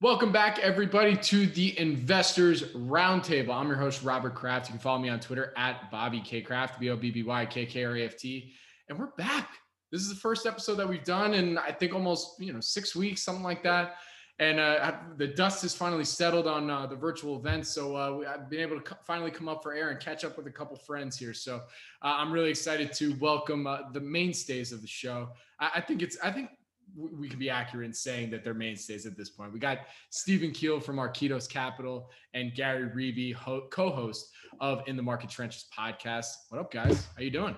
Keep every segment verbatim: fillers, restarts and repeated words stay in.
Welcome back, everybody, to the Investors Roundtable. I'm your host, Robert Kraft. You can follow me on Twitter at Bobby K Kraft, B O B B Y K K R A F T. And we're back. This is the first episode that we've done in, I think, almost you know six weeks, something like that. And uh, the dust has finally settled on uh, the virtual event. So uh, we, I've been able to co- finally come up for air and catch up with a couple friends here. So uh, I'm really excited to welcome uh, the mainstays of the show. I, I think it's, I think, we could be accurate in saying that they're mainstays at this point. We got Stephen Keel from Arquitos Capital and Gary Reevy, ho- co-host of In the Market Trenches podcast. What up, guys? How you doing?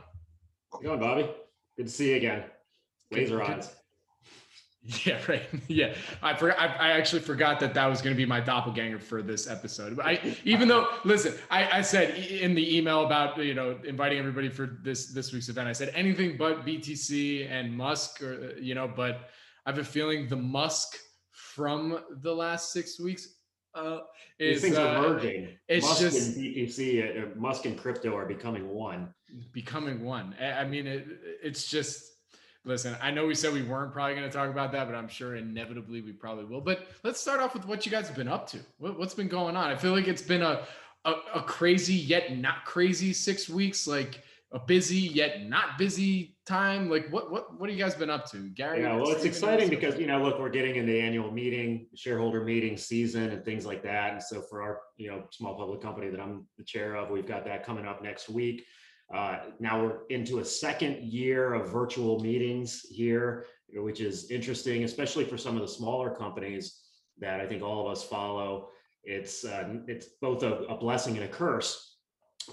How's it going, Bobby? Good to see you again. Laser eyes. Yeah, right. Yeah, I for, I, I actually forgot that that was going to be my doppelganger for this episode. But I, even though, listen, I, I said in the email about you know inviting everybody for this this week's event, I said anything but B T C and Musk, or you know. But I have a feeling the Musk from the last six weeks uh, is these things are merging. Uh, it's Musk just and B T C, uh, Musk and crypto are becoming one. Becoming one. I, I mean, it, it's just. Listen, I know we said we weren't probably going to talk about that, but I'm sure inevitably we probably will. But let's start off with what you guys have been up to. What, what's been going on? I feel like it's been a, a a crazy yet not crazy six weeks, like a busy yet not busy time. Like what what what have you guys been up to, Gary? Yeah, well, it's exciting because you know, look, we're getting into the annual meeting, shareholder meeting season, and things like that. And so for our you know small public company that I'm the chair of, we've got that coming up next week. Uh, now we're into a second year of virtual meetings here, which is interesting, especially for some of the smaller companies that I think all of us follow. It's uh, it's both a, a blessing and a curse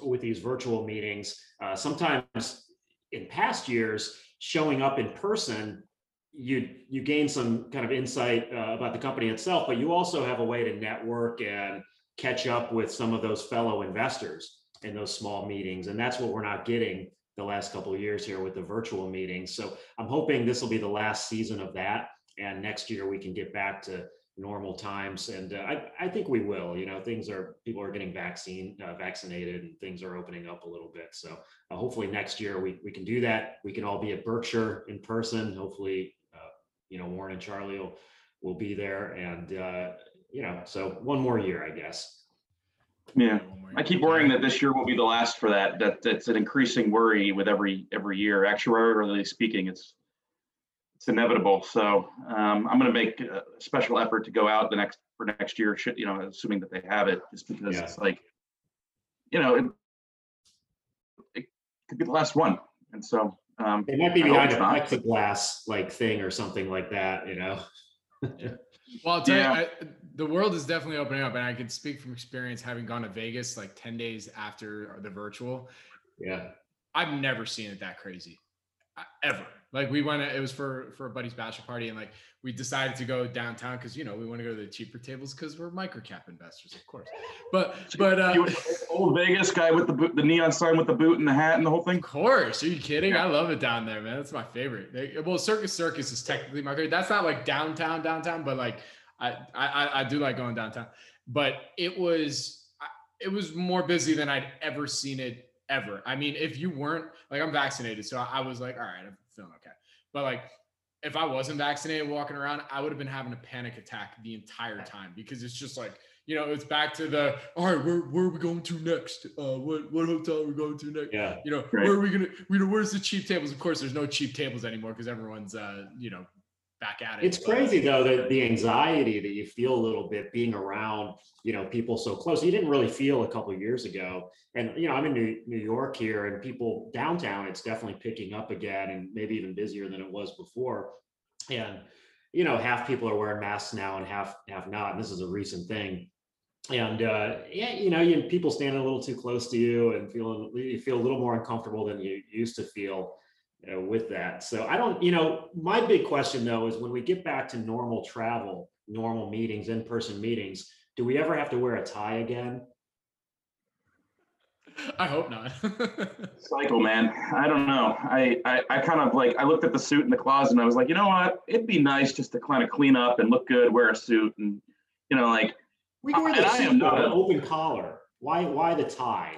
with these virtual meetings. Uh, sometimes in past years, showing up in person, you you gain some kind of insight uh, about the company itself, but you also have a way to network and catch up with some of those fellow investors in those small meetings. And that's what we're not getting the last couple of years here with the virtual meetings. So I'm hoping this will be the last season of that. And next year we can get back to normal times. And uh, I, I think we will, you know, things are, people are getting vaccine, uh, vaccinated and things are opening up a little bit. So uh, hopefully next year we, we can do that. We can all be at Berkshire in person. Hopefully, uh, you know, Warren and Charlie will, will be there. And, uh, you know, so one more year, I guess. Yeah, I keep worrying that this year will be the last for that. That that's an increasing worry with every every year. Actuarially speaking, it's it's inevitable. So um, I'm going to make a special effort to go out the next for next year. You know, assuming that they have it, just because yeah. It's like, you know, it, it could be the last one, and so um, it might be behind a plexiglass like thing or something like that. You know. Yeah. Well, I'll tell yeah. you, I, the world is definitely opening up, and I can speak from experience having gone to Vegas like ten days after the virtual. Yeah, I've never seen it that crazy, ever. Like we went, it was for for a buddy's bachelor party, and like we decided to go downtown because you know we want to go to the cheaper tables because we're microcap investors, of course. But so but uh, old Vegas guy with the boot, the neon sign with the boot and the hat and the whole thing. Of course, are you kidding? Yeah. I love it down there, man. That's my favorite. They, well, Circus Circus is technically my favorite. That's not like downtown, downtown, but like I I I do like going downtown. But it was it was more busy than I'd ever seen it ever. I mean, if you weren't like I'm vaccinated, so I, I was like, all right. I'm, feeling okay. But like, if I wasn't vaccinated walking around, I would have been having a panic attack the entire time because it's just like, you know, it's back to the, all right, where, where are we going to next? Uh, what, what hotel are we going to next? Yeah, you know, right. Where are we going to, you know, where's the cheap tables? Of course, there's no cheap tables anymore because everyone's, uh, you know, back at it. It's but, crazy though, that the anxiety that you feel a little bit being around, you know, people so close, you didn't really feel a couple of years ago. And, you know, I'm in New, New York here and people downtown, it's definitely picking up again and maybe even busier than it was before. And, you know, half people are wearing masks now and half, half not. And this is a recent thing. And, uh, yeah, you know, you people standing a little too close to you and feeling, you feel a little more uncomfortable than you used to feel uh, with that. So I don't, you know, my big question though, is when we get back to normal travel, normal meetings, in-person meetings, do we ever have to wear a tie again? I hope not. Cycle, man. I don't know. I, I, I kind of like, I looked at the suit in the closet and I was like, you know what? It'd be nice just to kind of clean up and look good, wear a suit. And, you know, like, we wear the suit with an open collar. Why, why the tie?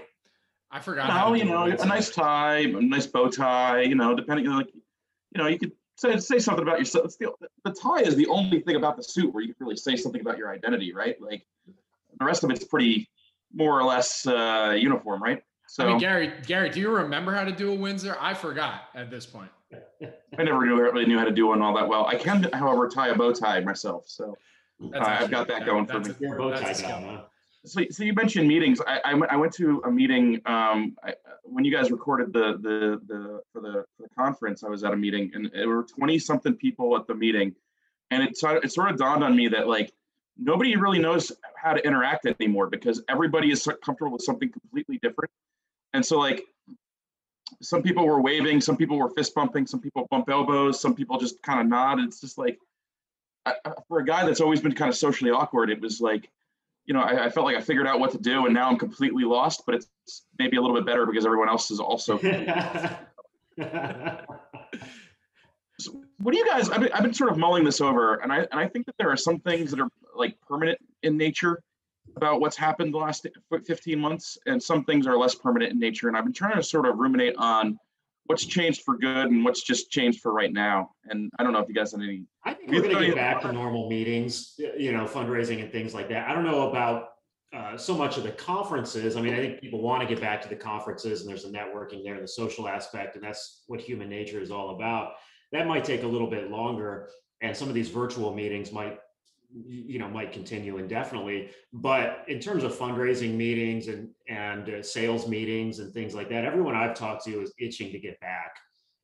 I forgot. No, you know, a nice tie, a nice bow tie, you know, depending on, like, you know, you could say, say something about yourself. It's the, the tie is the only thing about the suit where you can really say something about your identity, right? Like, the rest of it's pretty, more or less uh, uniform, right? So, I mean, Gary, Gary, do you remember how to do a Windsor? I forgot at this point. I never really knew how to do one all that well. I can, however, tie a bow tie myself, so uh, I've got that going for me. A, bow tie down, huh? So, so you mentioned meetings. I, I, I went to a meeting um, I, when you guys recorded the the the for the for the conference. I was at a meeting, and there were twenty something people at the meeting, and it it sort of dawned on me that, like, nobody really knows how to interact anymore because everybody is so comfortable with something completely different. And so, like, some people were waving, some people were fist bumping, some people bump elbows, some people just kind of nod. It's just like, I, for a guy that's always been kind of socially awkward, it was like, you know, I, I felt like I figured out what to do and now I'm completely lost, but it's maybe a little bit better because everyone else is also So what do you guys, I've been, I've been sort of mulling this over, and I and I think that there are some things that are like permanent in nature about what's happened the last fifteen months, and some things are less permanent in nature. And I've been trying to sort of ruminate on what's changed for good and what's just changed for right now. And I don't know if you guys have any. I think we're going to get back to normal meetings, you know, fundraising and things like that. I don't know about uh, so much of the conferences. I mean, I think people want to get back to the conferences, and there's the networking there, the social aspect, and that's what human nature is all about. That might take a little bit longer, and some of these virtual meetings might, you know, might continue indefinitely. But in terms of fundraising meetings and and uh, sales meetings and things like that, everyone I've talked to is itching to get back,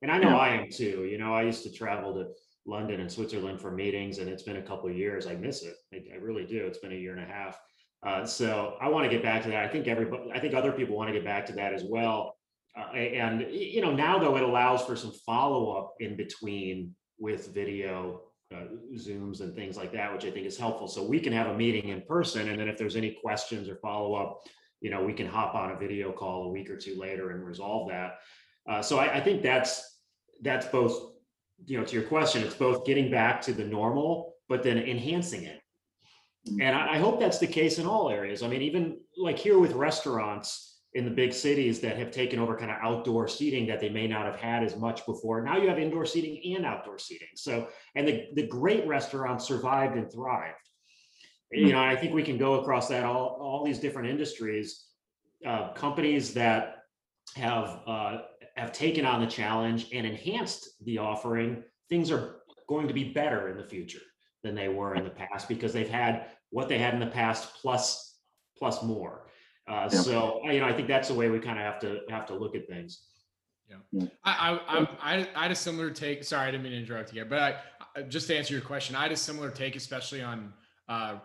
and I know yeah. I am too. You know, I used to travel to London and Switzerland for meetings, and it's been a couple of years. I miss it. I, I really do. It's been a year and a half. Uh, so I want to get back to that. I think everybody. I think other people want to get back to that as well. Uh, and, you know, now, though, it allows for some follow-up in between with video, uh, Zooms and things like that, which I think is helpful. So we can have a meeting in person, and then if there's any questions or follow-up, you know, we can hop on a video call a week or two later and resolve that. Uh, so I, I think that's that's both, you know, to your question, it's both getting back to the normal, but then enhancing it. And I, I hope that's the case in all areas. I mean, even like here with restaurants in the big cities that have taken over kind of outdoor seating that they may not have had as much before. Now you have indoor seating and outdoor seating. So, and the, the great restaurants survived and thrived. Mm-hmm. You know, I think we can go across that all, all these different industries, uh, companies that have, uh, have taken on the challenge and enhanced the offering. Things are going to be better in the future than they were in the past because they've had what they had in the past plus, plus more. Uh, yeah. So, you know, I think that's the way we kind of have to have to look at things. Yeah, yeah. I, I, I, I had a similar take. Sorry, I didn't mean to interrupt you, but I, just to answer your question, I had a similar take, especially on uh,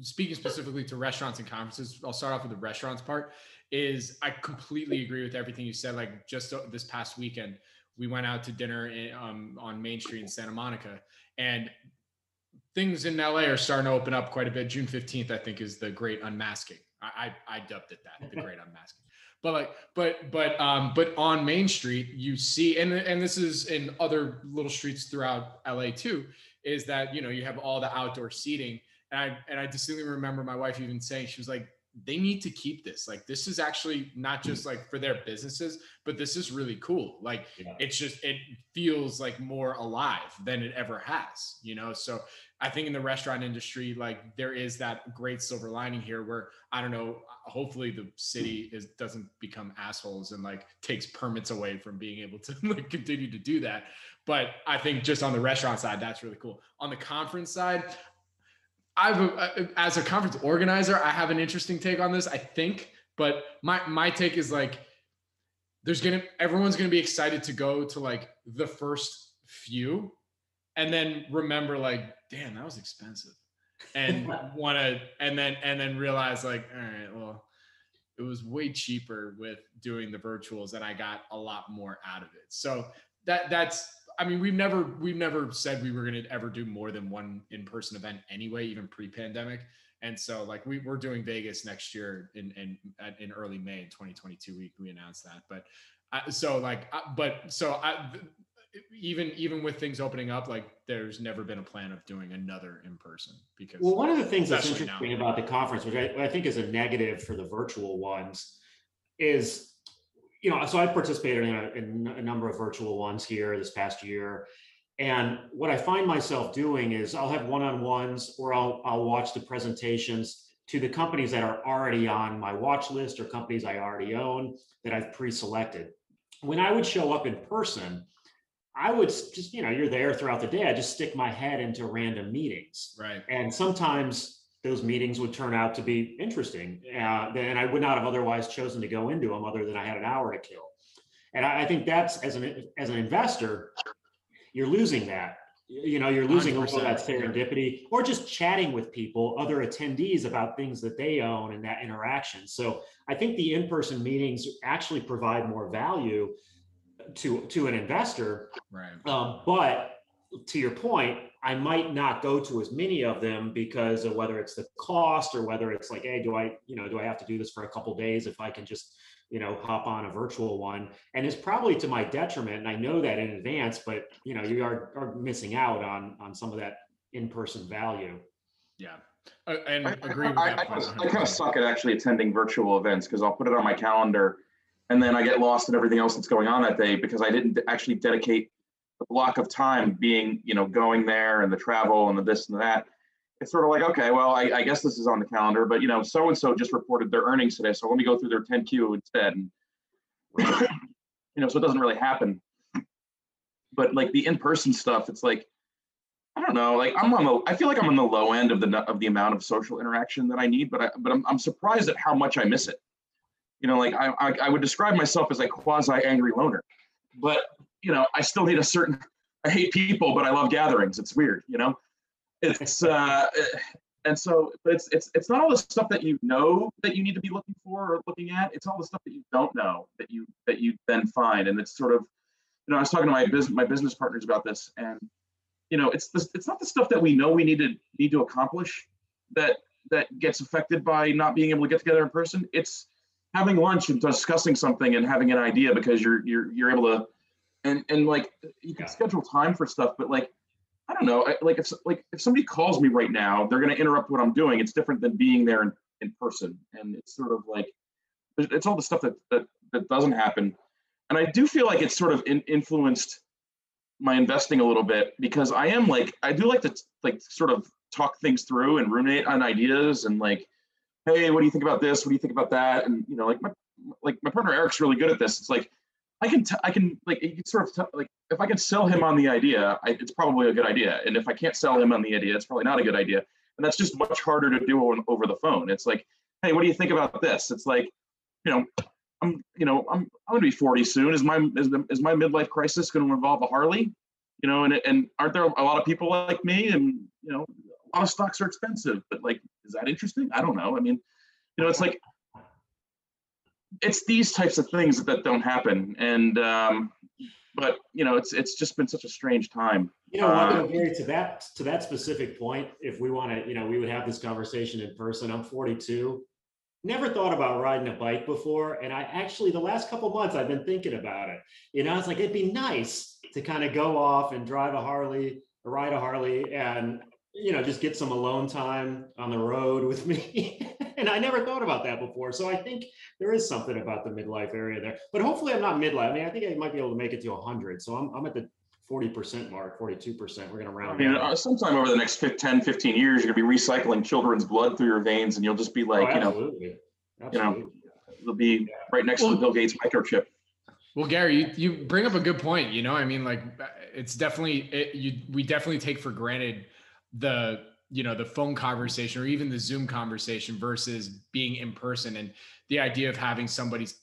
speaking specifically to restaurants and conferences. I'll start off with the restaurants part. Is I completely agree with everything you said. Like just this past weekend, we went out to dinner in, um, on Main Street in Santa Monica, and things in L A are starting to open up quite a bit. June fifteenth, I think, is the great unmasking. I, I dubbed it that, the great unmasking, but like, but, but, um, but on Main Street, you see, and, and this is in other little streets throughout L A too, is that, you know, you have all the outdoor seating. And I, and I distinctly remember my wife even saying, she was like, they need to keep this. Like, this is actually not just like for their businesses, but this is really cool. Like, yeah. It's just, it feels like more alive than it ever has, you know? So I think in the restaurant industry, like there is that great silver lining here where, I don't know, hopefully the city is, doesn't become assholes and like takes permits away from being able to like continue to do that. But I think just on the restaurant side, that's really cool. On the conference side, I've, as a conference organizer, I have an interesting take on this, I think, but my, my take is like, there's going to, everyone's going to be excited to go to like the first few and then remember like, damn, that was expensive and want to, and then, and then realize like, all right, well, it was way cheaper with doing the virtuals and I got a lot more out of it. So that that's, I mean, we've never we've never said we were going to ever do more than one in-person event anyway, even pre-pandemic. And so, like, we, we're doing Vegas next year in in, in early May in twenty twenty-two. We we announced that, but I, so like, I, but so I even even with things opening up, like, there's never been a plan of doing another in person because. Well, one of the things that's interesting now about the conference, which I, I think is a negative for the virtual ones, is. You know, so I participated in a, in a number of virtual ones here this past year. And what I find myself doing is I'll have one-on-ones or I'll, I'll watch the presentations to the companies that are already on my watch list or companies I already own that I've pre-selected. When I would show up in person, I would just, you know, you're there throughout the day. I just stick my head into random meetings. Right. And sometimes those meetings would turn out to be interesting. Uh, and I would not have otherwise chosen to go into them other than I had an hour to kill. And I, I think that's, as an as an investor, you're losing that. You know, you're losing a lot of that serendipity or just chatting with people, other attendees about things that they own and that interaction. So I think the in-person meetings actually provide more value to, to an investor. Right. Um, but to your point, I might not go to as many of them because of whether it's the cost or whether it's like, hey, do I, you know, do I have to do this for a couple of days if I can just, you know, hop on a virtual one? And it's probably to my detriment. And I know that in advance, but, you know, you are, are missing out on, on some of that in-person value. Yeah. Uh, and I, agree with I, that. I, I, I kind of suck at actually attending virtual events because I'll put it on my calendar and then I get lost in everything else that's going on that day because I didn't actually dedicate block of time being, you know, going there and the travel and the this and that. It's sort of like, okay, well, I, I guess this is on the calendar, but, you know, so-and-so just reported their earnings today. So let me go through their ten Q instead. And, you know, so it doesn't really happen. But like the in-person stuff, it's like, I don't know, like I'm on the, I feel like I'm on the low end of the, of the amount of social interaction that I need, but I, but I'm, I'm surprised at how much I miss it. You know, like I, I, I would describe myself as a quasi angry loner, but you know, I still need a certain, I hate people, but I love gatherings. It's weird, you know, it's, uh, and so, but it's, it's, it's not all the stuff that you know that you need to be looking for or looking at. It's all the stuff that you don't know that you, that you then find. And it's sort of, you know, I was talking to my business, my business partners about this and, you know, it's this, it's not the stuff that we know we need to need to accomplish that, that gets affected by not being able to get together in person. It's having lunch and discussing something and having an idea because you're, you're, you're able to, And and like you can yeah. schedule time for stuff, but like I don't know, I, like if like if somebody calls me right now, they're going to interrupt what I'm doing. It's different than being there in, in person, and it's sort of like it's all the stuff that that that doesn't happen. And I do feel like it's sort of in, influenced my investing a little bit because I am like I do like to like sort of talk things through and ruminate on ideas and like, hey, what do you think about this? What do you think about that? And you know, like my like my partner Eric's really good at this. It's like. I can, t- I can like, you can sort of t- like, if I can sell him on the idea, I, it's probably a good idea. And if I can't sell him on the idea, it's probably not a good idea. And that's just much harder to do on, over the phone. It's like, hey, what do you think about this? It's like, you know, I'm, you know, I'm, I'm gonna be forty soon. Is my, is, the, is my midlife crisis going to involve a Harley? You know, and and aren't there a lot of people like me? And you know, a lot of stocks are expensive, but like, is that interesting? I don't know. I mean, you know, it's like. It's these types of things that don't happen, and um, but you know, it's it's just been such a strange time. You know, uh, Gary, to that to that specific point, if we want to, you know, we would have this conversation in person. I'm forty-two, never thought about riding a bike before, and I actually the last couple of months I've been thinking about it. You know, it's like it'd be nice to kind of go off and drive a Harley, ride a Harley, and you know, just get some alone time on the road with me. And I never thought about that before. So I think there is something about the midlife area there, but hopefully I'm not midlife. I mean, I think I might be able to make it to one hundred. So I'm I'm at the forty percent mark, forty-two percent. We're going to round I mean, up. Sometime over the next ten, fifteen years, you're going to be recycling children's blood through your veins and you'll just be like, oh, you know, absolutely. Absolutely. You know, it'll be yeah. right next well, to the Bill Gates microchip. Well, Gary, you, you bring up a good point. You know, I mean, like it's definitely, it, you we definitely take for granted the, you know, the phone conversation or even the Zoom conversation versus being in person and the idea of having somebody's,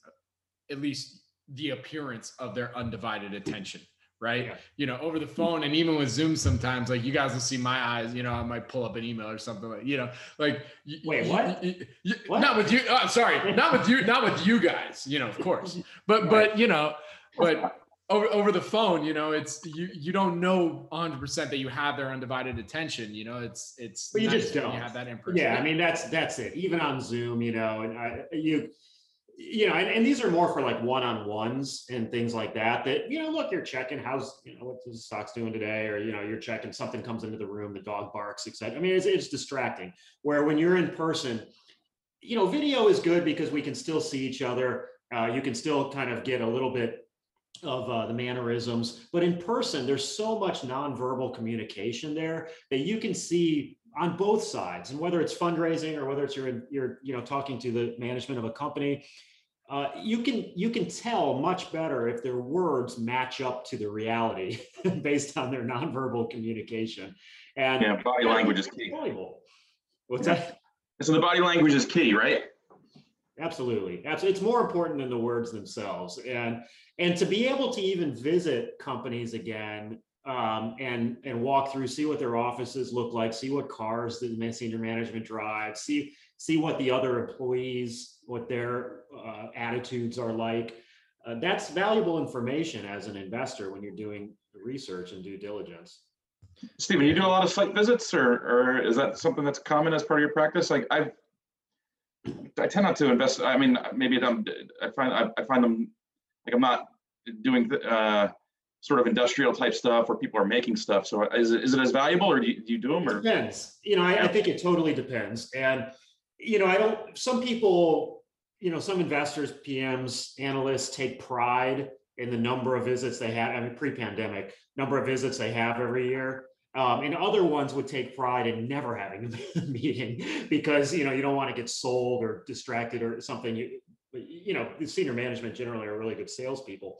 at least the appearance of their undivided attention, right? Yeah. You know, over the phone and even with Zoom sometimes, like you guys will see my eyes, you know, I might pull up an email or something like, you know, like. Wait, you, what? You, you, what? Not with you, oh, sorry, not with you, not with you guys, you know, of course. But, but, you know, but over, over the phone, you know, it's, you, you don't know one hundred percent that you have their undivided attention, you know, it's, it's, but you nice just don't you have that in person. Yeah, yeah. I mean, that's, that's it. Even on Zoom, you know, and I, you, you know, and, and these are more for like one-on-ones and things like that, that, you know, look, you're checking how's, you know, what the stock's doing today, or, you know, you're checking something comes into the room, the dog barks, et cetera. I mean, it's, it's distracting, where when you're in person, you know, video is good because we can still see each other. Uh, you can still kind of get a little bit of uh, the mannerisms, but in person, there's so much nonverbal communication there that you can see on both sides. And whether it's fundraising or whether it's you're you're you know talking to the management of a company, uh, you can you can tell much better if their words match up to the reality based on their nonverbal communication. And yeah, body yeah, language is key. Valuable. What's yeah. that? So the body language is key, right? Absolutely. Absolutely. It's more important than the words themselves. And and to be able to even visit companies again, um, and, and walk through, see what their offices look like, see what cars the senior management drives, see, see what the other employees, what their uh, attitudes are like. Uh, that's valuable information as an investor when you're doing research and due diligence. Stephen, you do a lot of site visits, or, or is that something that's common as part of your practice? Like I've I tend not to invest. I mean, maybe I'm, I find I, I find them like I'm not doing uh, sort of industrial type stuff where people are making stuff. So is it, is it as valuable, or do you, do you do them? Or? It depends. You know, I, I think it totally depends. And you know, I don't. Some people, you know, some investors, P Ms, analysts take pride in the number of visits they have. I mean, pre-pandemic, number of visits they have every year. Um, and other ones would take pride in never having a meeting because, you know, you don't want to get sold or distracted or something. You, you know, the senior management generally are really good salespeople.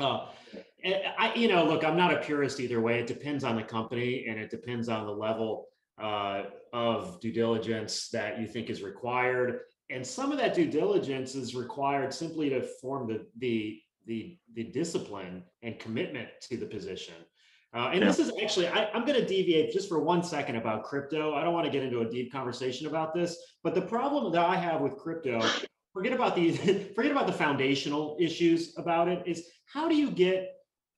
Uh, and I, you know, look, I'm not a purist either way. It depends on the company, and it depends on the level uh, of due diligence that you think is required. And some of that due diligence is required simply to form the the the, the discipline and commitment to the position. Uh, and yeah. this is actually, I, I'm going to deviate just for one second about crypto. I don't want to get into a deep conversation about this, but the problem that I have with crypto, forget about the forget about the foundational issues about it, is how do you get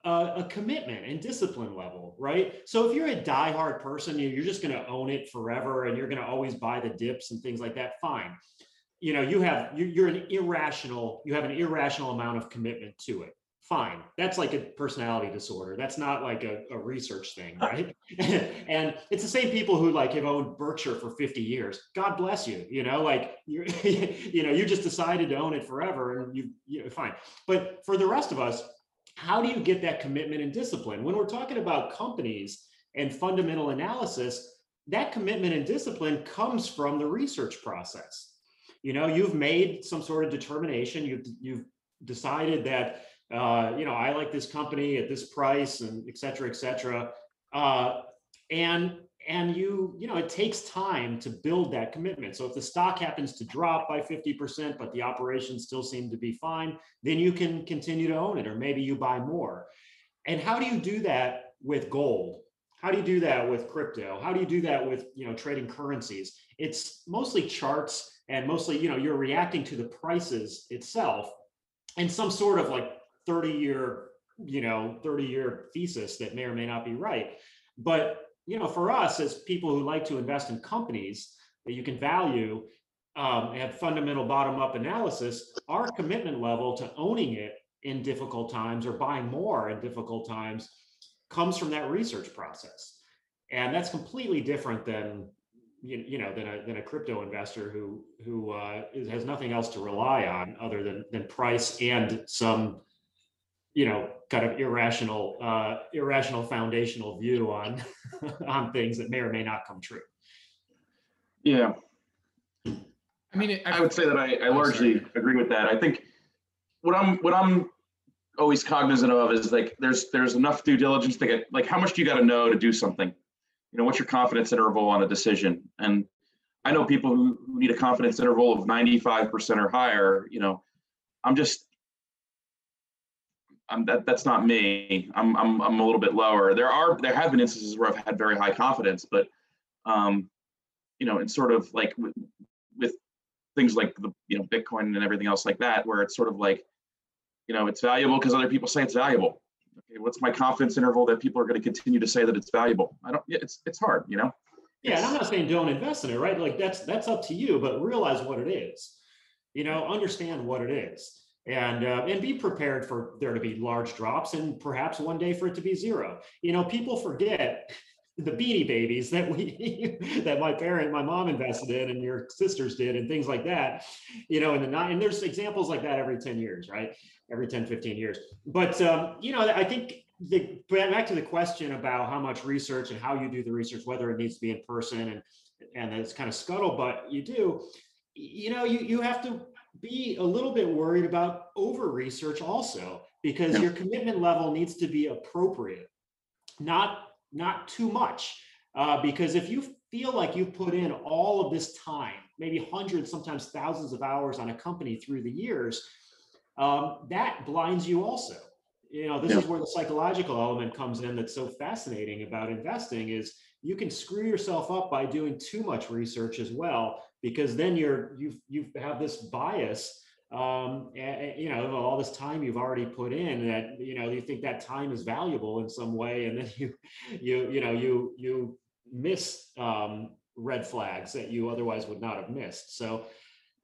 a, a commitment and discipline level, right? So if you're a diehard person, you're just going to own it forever, and you're going to always buy the dips and things like that. Fine, you know, you have you're an irrational, you have an irrational amount of commitment to it. Fine. That's like a personality disorder. That's not like a, a research thing, right? And it's the same people who like have owned Berkshire for fifty years. God bless you. You know, like you, you know, you just decided to own it forever, and you, you know, fine. But for the rest of us, how do you get that commitment and discipline? When we're talking about companies and fundamental analysis, that commitment and discipline comes from the research process. You know, you've made some sort of determination. You've you've decided that. Uh, you know, I like this company at this price, and et cetera, et cetera. Uh, and, and you, you know, it takes time to build that commitment. So if the stock happens to drop by fifty percent, but the operations still seem to be fine, then you can continue to own it, or maybe you buy more. And how do you do that with gold? How do you do that with crypto? How do you do that with, you know, trading currencies? It's mostly charts, and mostly, you know, you're reacting to the prices itself, and some sort of like thirty year, you know, thirty year thesis that may or may not be right. But, you know, for us as people who like to invest in companies that you can value, um, have fundamental bottom up analysis, our commitment level to owning it in difficult times or buying more in difficult times comes from that research process. And that's completely different than, you, you know, than a, than a crypto investor who, who uh, is, has nothing else to rely on other than, than price and some, you know, kind of irrational, uh, irrational foundational view on, on things that may or may not come true. Yeah. I mean, I, I would say that I, I largely sorry. agree with that. I think what I'm, what I'm always cognizant of is like, there's, there's enough due diligence to get, like, how much do you got to know to do something? You know, what's your confidence interval on a decision? And I know people who, who need a confidence interval of ninety-five percent or higher. You know, I'm just, Um, that that's not me. I'm I'm I'm a little bit lower. There are there have been instances where I've had very high confidence, but um, you know, it's sort of like with, with things like the you know Bitcoin and everything else like that, where it's sort of like you know, it's valuable because other people say it's valuable. Okay, what's my confidence interval that people are going to continue to say that it's valuable? I don't, it's, it's hard, you know? Yeah, and I'm not saying don't invest in it, right? Like that's, that's up to you, but realize what it is, you know, understand what it is, and, uh, and be prepared for there to be large drops and perhaps one day for it to be zero. You know, people forget the Beanie Babies that we, that my parent, my mom invested in and your sisters did and things like that, you know, in the nine, and there's examples like that every ten years, right? Every ten, fifteen years. But, um, you know, I think, The, back to the question about how much research and how you do the research, whether it needs to be in person and and it's kind of scuttlebutt you do, you know, you, you have to be a little bit worried about over research also, because yeah. your commitment level needs to be appropriate, not not too much, uh, because if you feel like you've put in all of this time, maybe hundreds, sometimes thousands of hours on a company through the years, um, that blinds you also. You know, this yeah. is where the psychological element comes in that's so fascinating about investing, is you can screw yourself up by doing too much research as well, because then you're you've you have this bias, um, and, you know, all this time you've already put in that, you know, you think that time is valuable in some way, and then you you you know you you miss um, red flags that you otherwise would not have missed. So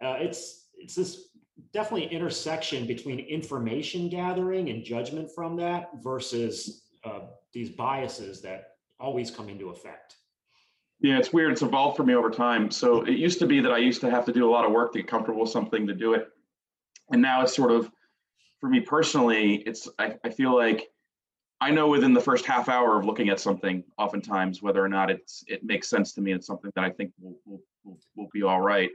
uh, it's it's this. Definitely intersection between information gathering and judgment from that versus uh, these biases that always come into effect. Yeah, it's weird. It's evolved for me over time. So it used to be that I used to have to do a lot of work to get comfortable with something to do it. And now it's sort of, for me personally, it's I, I feel like I know within the first half hour of looking at something, oftentimes, whether or not it's it makes sense to me and something that I think will will, will, will be all right.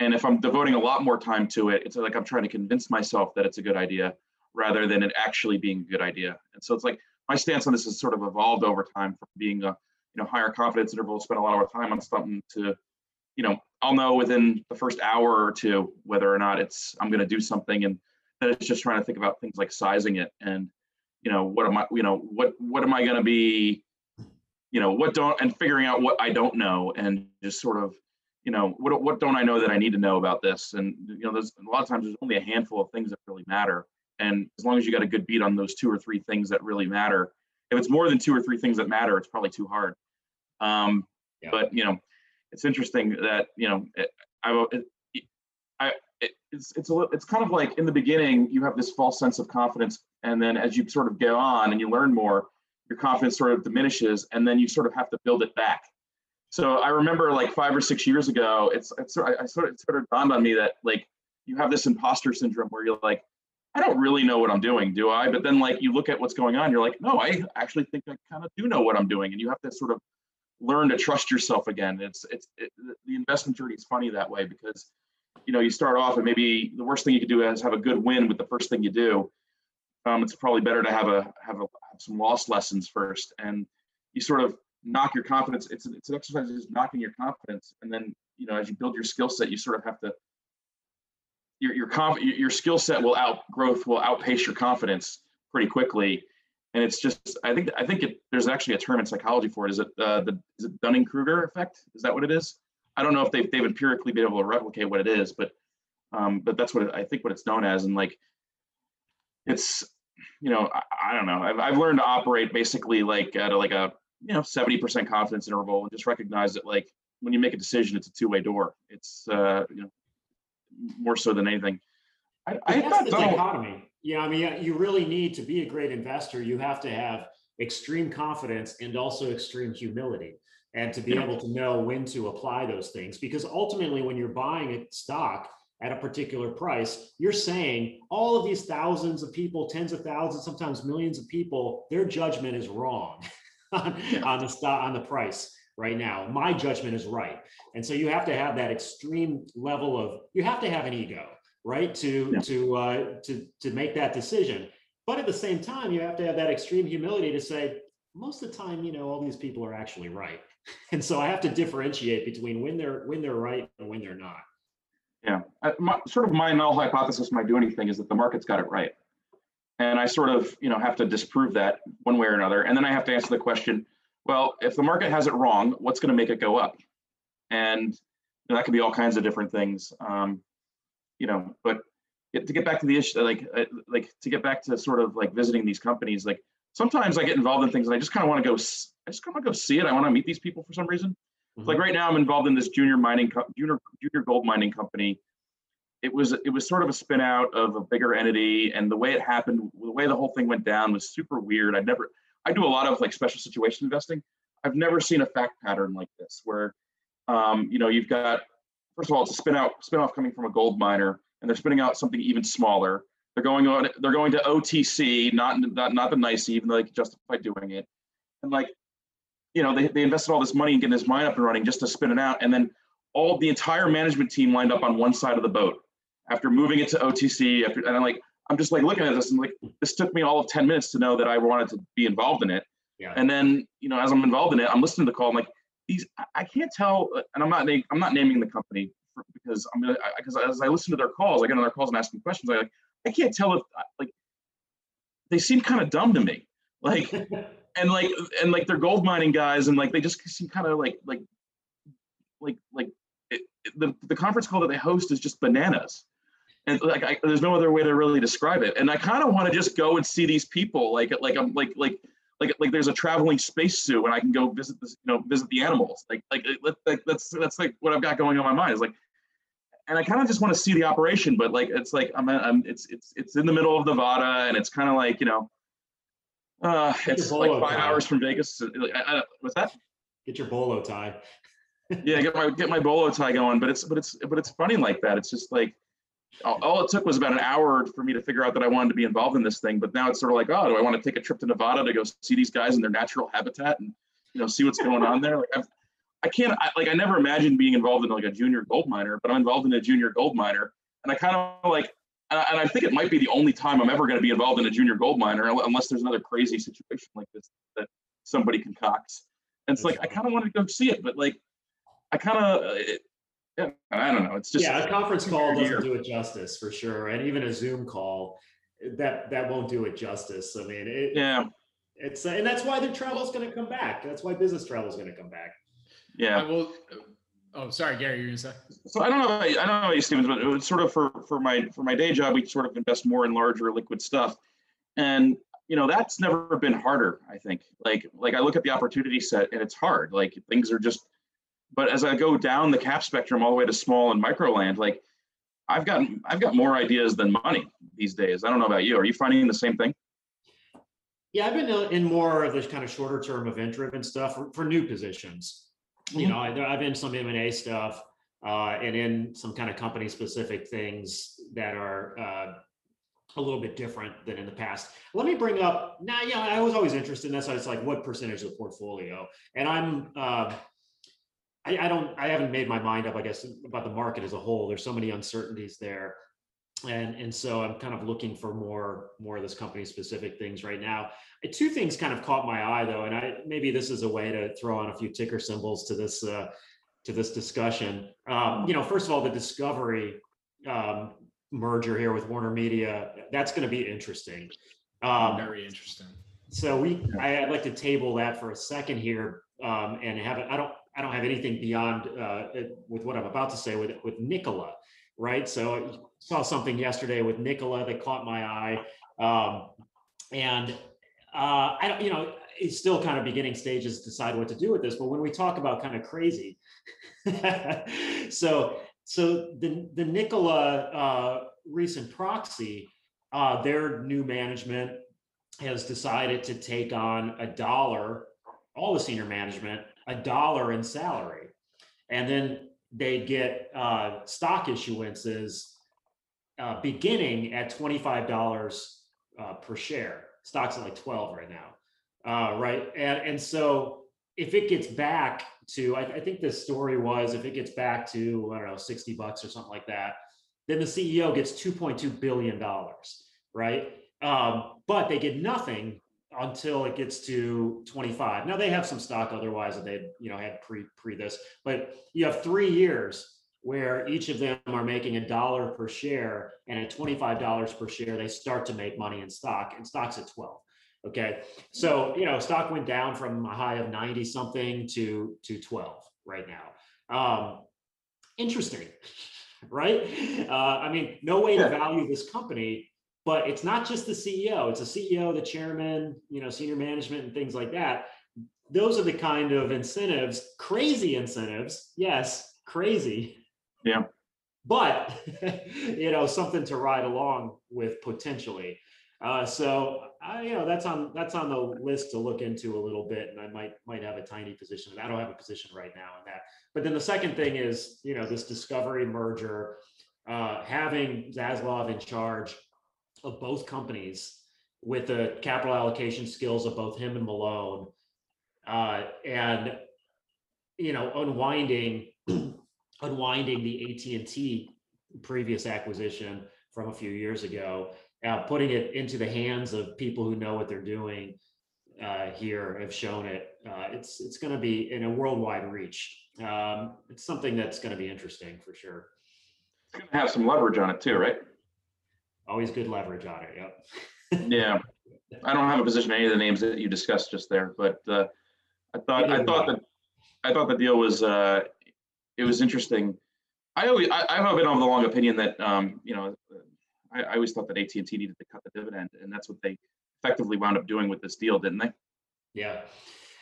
And if I'm devoting a lot more time to it, it's like I'm trying to convince myself that it's a good idea rather than it actually being a good idea. And so it's like my stance on this has sort of evolved over time from being a you know higher confidence interval, spend a lot of time on something to, you know, I'll know within the first hour or two whether or not it's I'm going to do something, and then it's just trying to think about things like sizing it and you know what am I you know what what am I going to be you know what don't and figuring out what I don't know and just sort of. You know, what what don't I know that I need to know about this? And, you know, there's a lot of times there's only a handful of things that really matter. And as long as you got a good beat on those two or three things that really matter, if it's more than two or three things that matter, it's probably too hard. Um, yeah. But, you know, it's interesting that, you know, it, I, it, I it, it's it's a, it's kind of like in the beginning, you have this false sense of confidence. And then as you sort of go on and you learn more, your confidence sort of diminishes, and then you sort of have to build it back. So I remember like five or six years ago, it's, it's I sort of, it sort of dawned on me that like you have this imposter syndrome where you're like, I don't really know what I'm doing, do I? But then like you look at what's going on, you're like, no, I actually think I kind of do know what I'm doing. And you have to sort of learn to trust yourself again. It's it's it, the investment journey is funny that way, because you know you start off and maybe the worst thing you could do is have a good win with the first thing you do. Um, it's probably better to have a have a have some loss lessons first, and you sort of knock your confidence. It's an, it's an exercise of just knocking your confidence, and then you know as you build your skill set, you sort of have to your your conf, your skill set will outgrowth will outpace your confidence pretty quickly. And it's just I think I think it, there's actually a term in psychology for it. Is it uh, the is it Dunning-Kruger effect? Is that what it is? I don't know if they've they've empirically been able to replicate what it is, but um, but that's what it, I think what it's known as. And like it's you know I, I don't know. I've I've learned to operate basically like at a, like a you know, seventy percent confidence interval, and just recognize that like when you make a decision, it's a two-way door. It's, uh, you know, more so than anything. I, I that's the dichotomy. Yeah, I mean, you really need to be a great investor. You have to have extreme confidence and also extreme humility, and to be yeah. able to know when to apply those things. Because ultimately, when you're buying a stock at a particular price, you're saying all of these thousands of people, tens of thousands, sometimes millions of people, their judgment is wrong. On, on the stock, on the price right now, my judgment is right. And so you have to have that extreme level of, you have to have an ego, right? To, yeah. to, uh, to, to make that decision. But at the same time, you have to have that extreme humility to say, most of the time, you know, all these people are actually right. And so I have to differentiate between when they're, when they're right and when they're not. Yeah. I, my, sort of my null hypothesis might do anything is that the market's got it right. And I sort of, you know, have to disprove that one way or another. And then I have to answer the question, well, if the market has it wrong, what's going to make it go up? And you know, that could be all kinds of different things, um, you know, but to get back to the issue, like like to get back to sort of like visiting these companies, like sometimes I get involved in things and I just kind of want to go. I just kind of want to go see it. I want to meet these people for some reason. Mm-hmm. Like right now, I'm involved in this junior mining, junior junior gold mining company. It was it was sort of a spin out of a bigger entity, and the way it happened, the way the whole thing went down was super weird. I never. I do a lot of like special situation investing. I've never seen a fact pattern like this, where um, you know you've got first of all it's a spin out spin off coming from a gold miner, and they're spinning out something even smaller. They're going on. They're going to O T C, not not not the NYSE, even though they can justify doing it. And like, you know, they they invested all this money in getting this mine up and running just to spin it out, and then all the entire management team lined up on one side of the boat after moving it to O T C. After and I'm like, I'm just like looking at this and like, this took me all of ten minutes to know that I wanted to be involved in it. Yeah. And then, you know, as I'm involved in it, I'm listening to the call. I'm like, these I can't tell, and I'm not I'm not naming the company for, because I'm gonna because as I listen to their calls, I get on their calls and ask them questions. I like. I can't tell if like they seem kind of dumb to me, like and like and like they're gold mining guys and like they just seem kind of like like like like it, it, the the conference call that they host is just bananas, and like I, there's no other way to really describe it. And I kind of want to just go and see these people, like like I'm like like like like there's a traveling space zoo and I can go visit this you know visit the animals like like, let, like that's that's like what I've got going on in my mind is like. And I kind of just want to see the operation, but like it's like I'm, I'm it's it's it's in the middle of Nevada, and it's kind of like you know, uh, it's like five tie. hours from Vegas. To, I, I, what's that? Get your bolo tie. Yeah, get my get my bolo tie going. But it's but it's but it's funny like that. It's just like all, all it took was about an hour for me to figure out that I wanted to be involved in this thing. But now it's sort of like, oh, do I want to take a trip to Nevada to go see these guys in their natural habitat and you know see what's going on there? Like I've, I can't, I, like, I never imagined being involved in, like, a junior gold miner, but I'm involved in a junior gold miner, and I kind of, like, and I, and I think it might be the only time I'm ever going to be involved in a junior gold miner, unless there's another crazy situation like this that somebody concocts. And it's, That's like, funny. I kind of wanted to go see it, but, like, I kind of, yeah, I don't know, it's just... Yeah, a conference call doesn't do it justice, for sure, and even a Zoom call, that, that won't do it justice. I mean, it... Yeah. It's, and that's why the travel's going to come back. That's why business travel's going to come back. Yeah. Will, oh, sorry, Gary, you're gonna say. So I don't know. About, I don't know about you, Stevens, but it was sort of for for my for my day job, we sort of invest more in larger liquid stuff, and you know that's never been harder. I think. Like like I look at the opportunity set, and it's hard. Like things are just. But as I go down the cap spectrum all the way to small and micro land, like I've got I've got more ideas than money these days. I don't know about you. Are you finding the same thing? Yeah, I've been in more of this kind of shorter term event-driven stuff for, for new positions. You know, I've been in some M and A stuff uh, and in some kind of company specific things that are uh, a little bit different than in the past. Let me bring up now, nah, yeah, I was always interested in this. So it's like what percentage of the portfolio? And I'm, uh, I, I don't, I haven't made my mind up, I guess, about the market as a whole. There's so many uncertainties there. And, and so I'm kind of looking for more, more of this company specific things right now. Two things kind of caught my eye though. And I, maybe this is a way to throw on a few ticker symbols to this, uh, to this discussion. Um, you know, first of all, the Discovery um, merger here with Warner Media, that's going to be interesting. Um, Very interesting. So we, I, I'd like to table that for a second here um, and have, I don't, I don't have anything beyond uh, with what I'm about to say with, with Nicola. Right. So I saw something yesterday with Nicola that caught my eye. Um, and uh, I don't, you know, it's still kind of beginning stages to decide what to do with this. But when we talk about kind of crazy, so so the, the Nicola uh, recent proxy, uh, their new management has decided to take on a dollar, all the senior management, a dollar in salary. And then they get uh, stock issuances uh, beginning at twenty-five dollars uh, per share. Stock's at like twelve right now, uh, right? And, and so if it gets back to, I, I think the story was, if it gets back to, I don't know, sixty bucks or something like that, then the C E O gets two point two billion dollars, right? Um, but they get nothing until it gets to twenty-five. Now they have some stock otherwise that they you know had pre pre this, but you have three years where each of them are making a dollar per share, and at twenty-five dollars per share they start to make money in stock, and stock's at twelve. Okay, so you know stock went down from a high of ninety something to to twelve right now. Um, interesting, right? Uh, I mean, no way to value this company, but it's not just the C E O. It's the C E O, the chairman, you know, senior management and things like that. Those are the kind of incentives, crazy incentives. Yes, crazy. Yeah. But, you know, something to ride along with potentially. Uh, so, I, you know, that's on that's on the list to look into a little bit, and I might might have a tiny position. I don't have a position right now in that. But then the second thing is, you know, this Discovery merger, uh, having Zaslav in charge of both companies with the capital allocation skills of both him and Malone, uh, and, you know, unwinding unwinding the A T and T previous acquisition from a few years ago. Uh, putting it into the hands of people who know what they're doing uh, here have shown it. Uh, it's it's going to be in a worldwide reach. Um, it's something that's going to be interesting for sure. It's going to have some leverage on it too, right? Always good leverage on it. Yep. Yeah, I don't have a position in any of the names that you discussed just there, but uh, I thought I, I thought that I thought the deal was uh, it was interesting. I always I, I've been of the long opinion that um, you know. I always thought that A T and T needed to cut the dividend, and that's what they effectively wound up doing with this deal, didn't they? Yeah,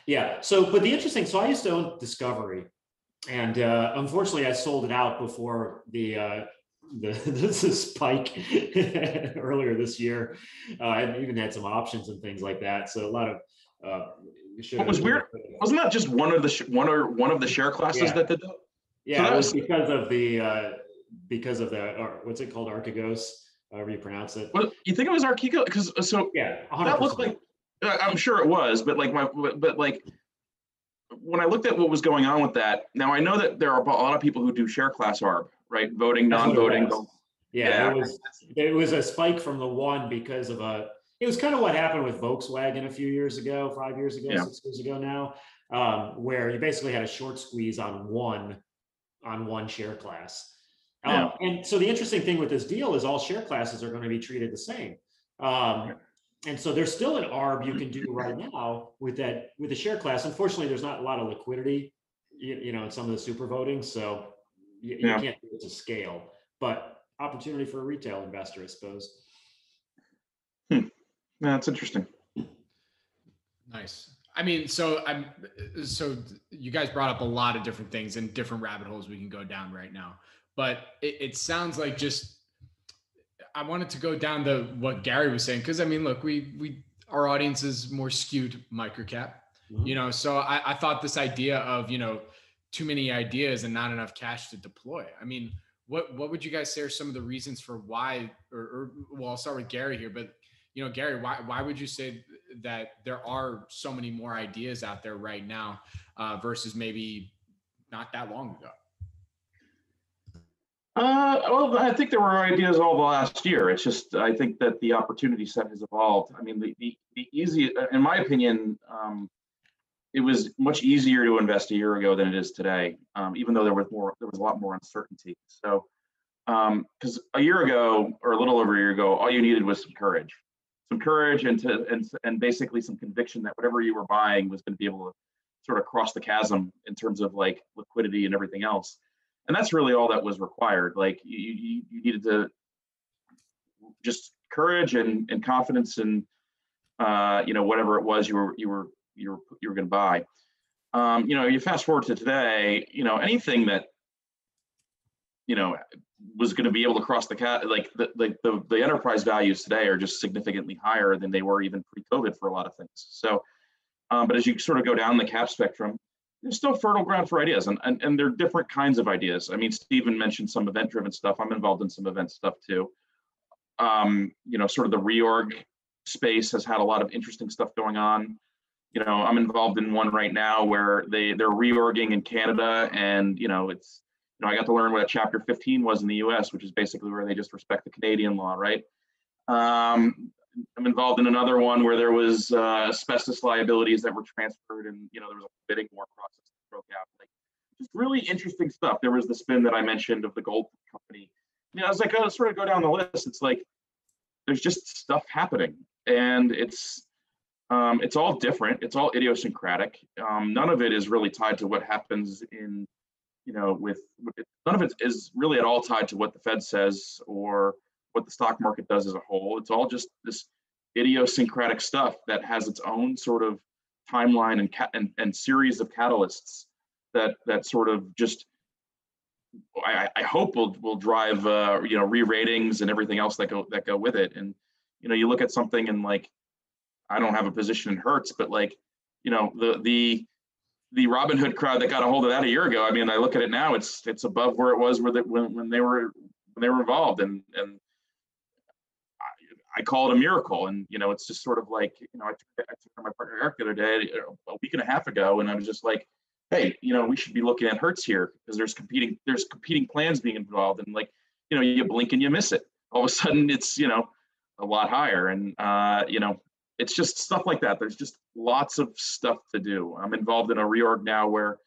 yeah. So, but the interesting, so I used to own Discovery, and uh, unfortunately, I sold it out before the uh, the this is spike earlier this year. Uh, I even had some options and things like that. So a lot of uh, what was weird wasn't that just one of the sh- one or one of the share classes yeah. that did that? Yeah, so that it was, was because of the uh, because of the uh, what's it called, Archegos. However you pronounce it. Well, you think it was Archegos? Because so yeah, one hundred percent. That looked like I'm sure it was, but like my but like when I looked at what was going on with that. Now I know that there are a lot of people who do share class A R B, right? Voting, non-voting. Yeah, yeah, it was it was a spike from the one because of a. It was kind of what happened with Volkswagen a few years ago, five years ago, yeah. six years ago now, um, where you basically had a short squeeze on one on one share class. Yeah. Um, and so the interesting thing with this deal is all share classes are going to be treated the same. Um, and so there's still an A R B you can do right now with that, with the share class. Unfortunately, there's not a lot of liquidity, you, you know, in some of the super voting. So you, yeah. you can't do it to scale, but opportunity for a retail investor, I suppose. Hmm. That's interesting. Nice. I mean, so I'm, so you guys brought up a lot of different things and different rabbit holes we can go down right now. But it, it sounds like just, I wanted to go down to what Gary was saying. Cause I mean, look, we, we, our audience is more skewed microcap, mm-hmm. you know? So I, I thought this idea of, you know, too many ideas and not enough cash to deploy. I mean, what, what would you guys say are some of the reasons for why, or, or well, I'll start with Gary here, but you know, Gary, why, why would you say that there are so many more ideas out there right now uh, versus maybe not that long ago? Uh, well, I think there were ideas all the last year. It's just, I think that the opportunity set has evolved. I mean, the, the, the easy, in my opinion, um, it was much easier to invest a year ago than it is today, um, even though there was more, there was a lot more uncertainty. So, um, because a year ago or a little over a year ago, all you needed was some courage, some courage and, to, and, and basically some conviction that whatever you were buying was going to be able to sort of cross the chasm in terms of like liquidity and everything else. And that's really all that was required. Like you, you, you needed to just courage and, and confidence and uh, you know, whatever it was you were you were you were you were going to buy. Um, you know, you fast forward to today. You know, anything that you know was going to be able to cross the cat like the like the, the enterprise values today are just significantly higher than they were even pre-COVID for a lot of things. So, um, but as you sort of go down the cap spectrum. There's still fertile ground for ideas, and, and and there are different kinds of ideas. I mean, Stephen mentioned some event-driven stuff. I'm involved in some event stuff too. Um, you know, sort of the reorg space has had a lot of interesting stuff going on. You know, I'm involved in one right now where they they're reorging in Canada, and you know, it's you know, I got to learn what a Chapter fifteen was in the U S, which is basically where they just respect the Canadian law, right? Um, I'm involved in another one where there was uh, asbestos liabilities that were transferred, and you know there was a bidding war process that broke out. Like, just really interesting stuff. There was the spin that I mentioned of the gold company. You know, I was like, oh, let's sort of go down the list. It's like there's just stuff happening, and it's um, it's all different. It's all idiosyncratic. Um, none of it is really tied to what happens in you know, with, with none of it is really at all tied to what the Fed says or what the stock market does as a whole. It's all just this idiosyncratic stuff that has its own sort of timeline and ca- and, and series of catalysts that that sort of just I, I hope will will drive uh, you know re-ratings and everything else that go that go with it. And you know, you look at something and like, I don't have a position in Hertz, but like, you know, the the the Robinhood crowd that got a hold of that a year ago. I mean, I look at it now; it's it's above where it was where the, when when they were when they were involved, and and I, I call it a miracle. And you know, it's just sort of like, you know, I took, I took my partner Eric the other day, a week and a half ago, and I was just like, hey, you know, we should be looking at Hertz here because there's competing there's competing plans being involved, and like, you know, you blink and you miss it. All of a sudden, it's you know a lot higher, and uh, you know. It's just stuff like that. There's just lots of stuff to do. I'm involved in a reorg now where,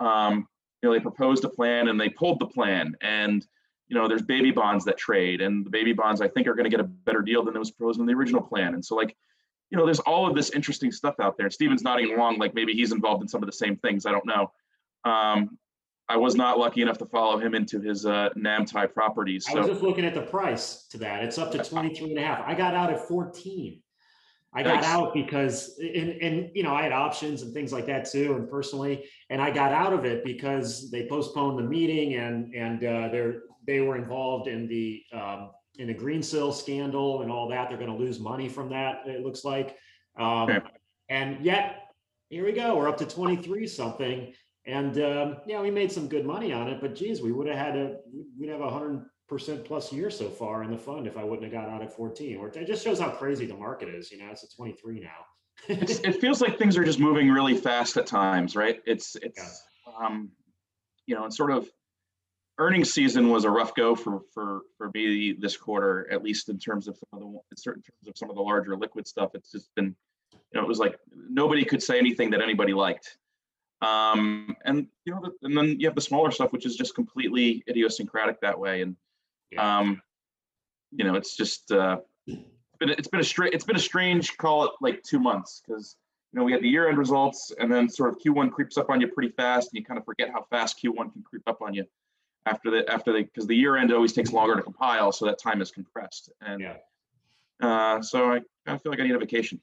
um, you know, they proposed a plan and they pulled the plan, and, you know, there's baby bonds that trade, and the baby bonds, I think, are going to get a better deal than was proposed in the original plan. And so, like, you know, there's all of this interesting stuff out there. Steven's nodding along, like maybe he's involved in some of the same things. I don't know. Um, I was not lucky enough to follow him into his uh, NamTai properties. So. I was just looking at the price to that. It's up to twenty-three and a half. I got out at fourteen. I got Thanks. out because, and, and, you know, I had options and things like that too. And personally, and I got out of it because they postponed the meeting, and, and uh, they're, they were involved in the, um, in the green sill scandal and all that. They're going to lose money from that, it looks like. Um, okay. And yet here we go, we're up to twenty-three something. And um, yeah, we made some good money on it, but geez, we would have had a, we'd have a hundred percent plus year so far in the fund if I wouldn't have got out at fourteen. Or it just shows how crazy the market is. You know, it's at twenty-three now. it's, it feels like things are just moving really fast at times, right? It's it's yeah. um, you know, and sort of earnings season was a rough go for for for me this quarter, at least in terms of some of the in certain terms of some of the larger liquid stuff. It's just been, you know, it was like nobody could say anything that anybody liked. Um, and you know, and then you have the smaller stuff, which is just completely idiosyncratic that way. And Yeah. Um, you know, it's just uh, it's been it's been a straight it's been a strange call it like two months because you know we had the year end results and then sort of Q one creeps up on you pretty fast, and you kind of forget how fast Q one can creep up on you after the after the because the year end always takes longer to compile, so that time is compressed. And yeah. uh, so I kind of feel like I need a vacation.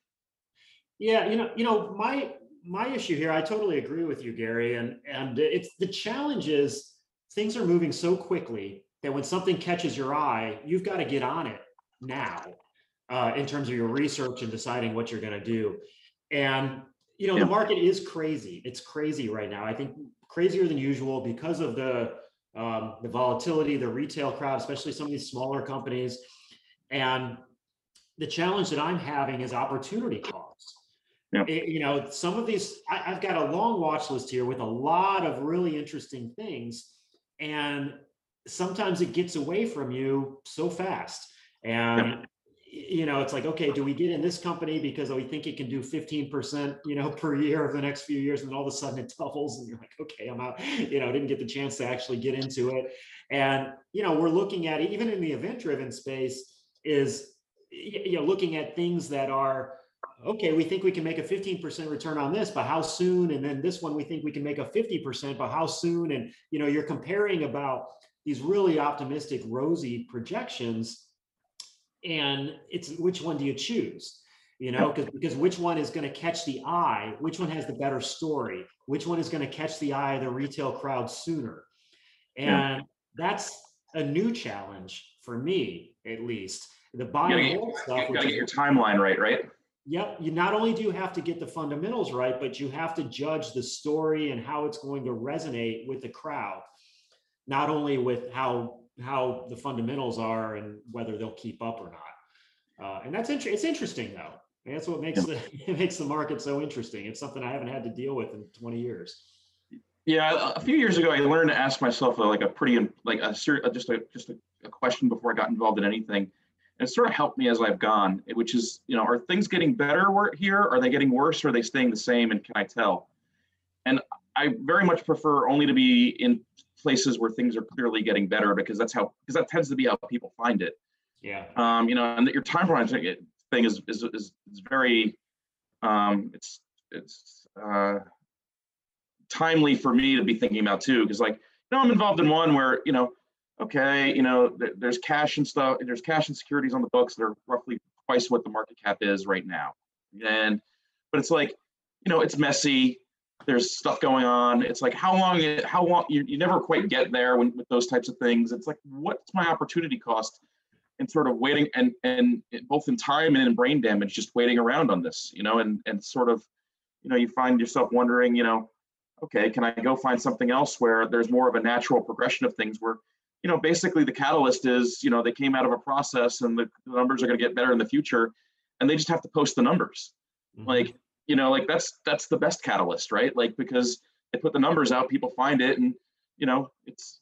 Yeah, you know, you know my my issue here, I totally agree with you, Gary, and and it's the challenge is things are moving so quickly. That when something catches your eye, you've got to get on it now uh, in terms of your research and deciding what you're going to do. And, you know, yeah. the market is crazy. It's crazy right now. I think crazier than usual because of the um, the volatility, the retail crowd, especially some of these smaller companies. And the challenge that I'm having is opportunity cost. Yeah. It, you know, some of these, I, I've got a long watch list here with a lot of really interesting things. And sometimes it gets away from you so fast. And, you know, it's like, okay, do we get in this company because we think it can do fifteen percent, you know, per year over the next few years. And then all of a sudden it doubles and you're like, okay, I'm out, you know, didn't get the chance to actually get into it. And, you know, we're looking at, even in the event-driven space is, you know, looking at things that are, okay, we think we can make a fifteen percent return on this, but how soon? And then this one, we think we can make a fifty percent, but how soon? And, you know, you're comparing about these really optimistic, rosy projections, and it's which one do you choose? You know, because because which one is going to catch the eye? Which one has the better story? Which one is going to catch the eye of the retail crowd sooner? And yeah. that's a new challenge for me, at least. The buy and hold stuff. You got to get your timeline right, right? Yep. You not only do you have to get the fundamentals right, but you have to judge the story and how it's going to resonate with the crowd. Not only with how how the fundamentals are and whether they'll keep up or not, uh, and that's inter- it's interesting though. And that's what makes yeah. the it makes the market so interesting. It's something I haven't had to deal with in twenty years. Yeah, a few years ago, I learned to ask myself a, like a pretty like a just a just a, a question before I got involved in anything, and it sort of helped me as I've gone. Which is, you know, are things getting better here? Are they getting worse? Or are they staying the same? And can I tell? And I very much prefer only to be in places where things are clearly getting better, because that's how, because that tends to be how people find it. Yeah. Um, you know, and that your timeline thing is, is, is, is very, um, it's, it's, uh, timely for me to be thinking about too. Cause like, Now I'm involved in one where, you know, okay, you know, th there's cash and stuff, there's cash and securities on the books that are roughly twice what the market cap is right now. And, but it's like, you know, it's messy. There's stuff going on. It's like, how long, how long, you, you never quite get there when, with those types of things. It's like, what's my opportunity cost? And sort of waiting and, and both in time and in brain damage, just waiting around on this, you know, and, and sort of, you know, you find yourself wondering, you know, okay, can I go find something else where there's more of a natural progression of things where, you know, basically the catalyst is, you know, they came out of a process and the, the numbers are going to get better in the future and they just have to post the numbers. Mm-hmm. Like, you know, like that's, that's the best catalyst, right? Like, because they put the numbers out, people find it and, you know, it's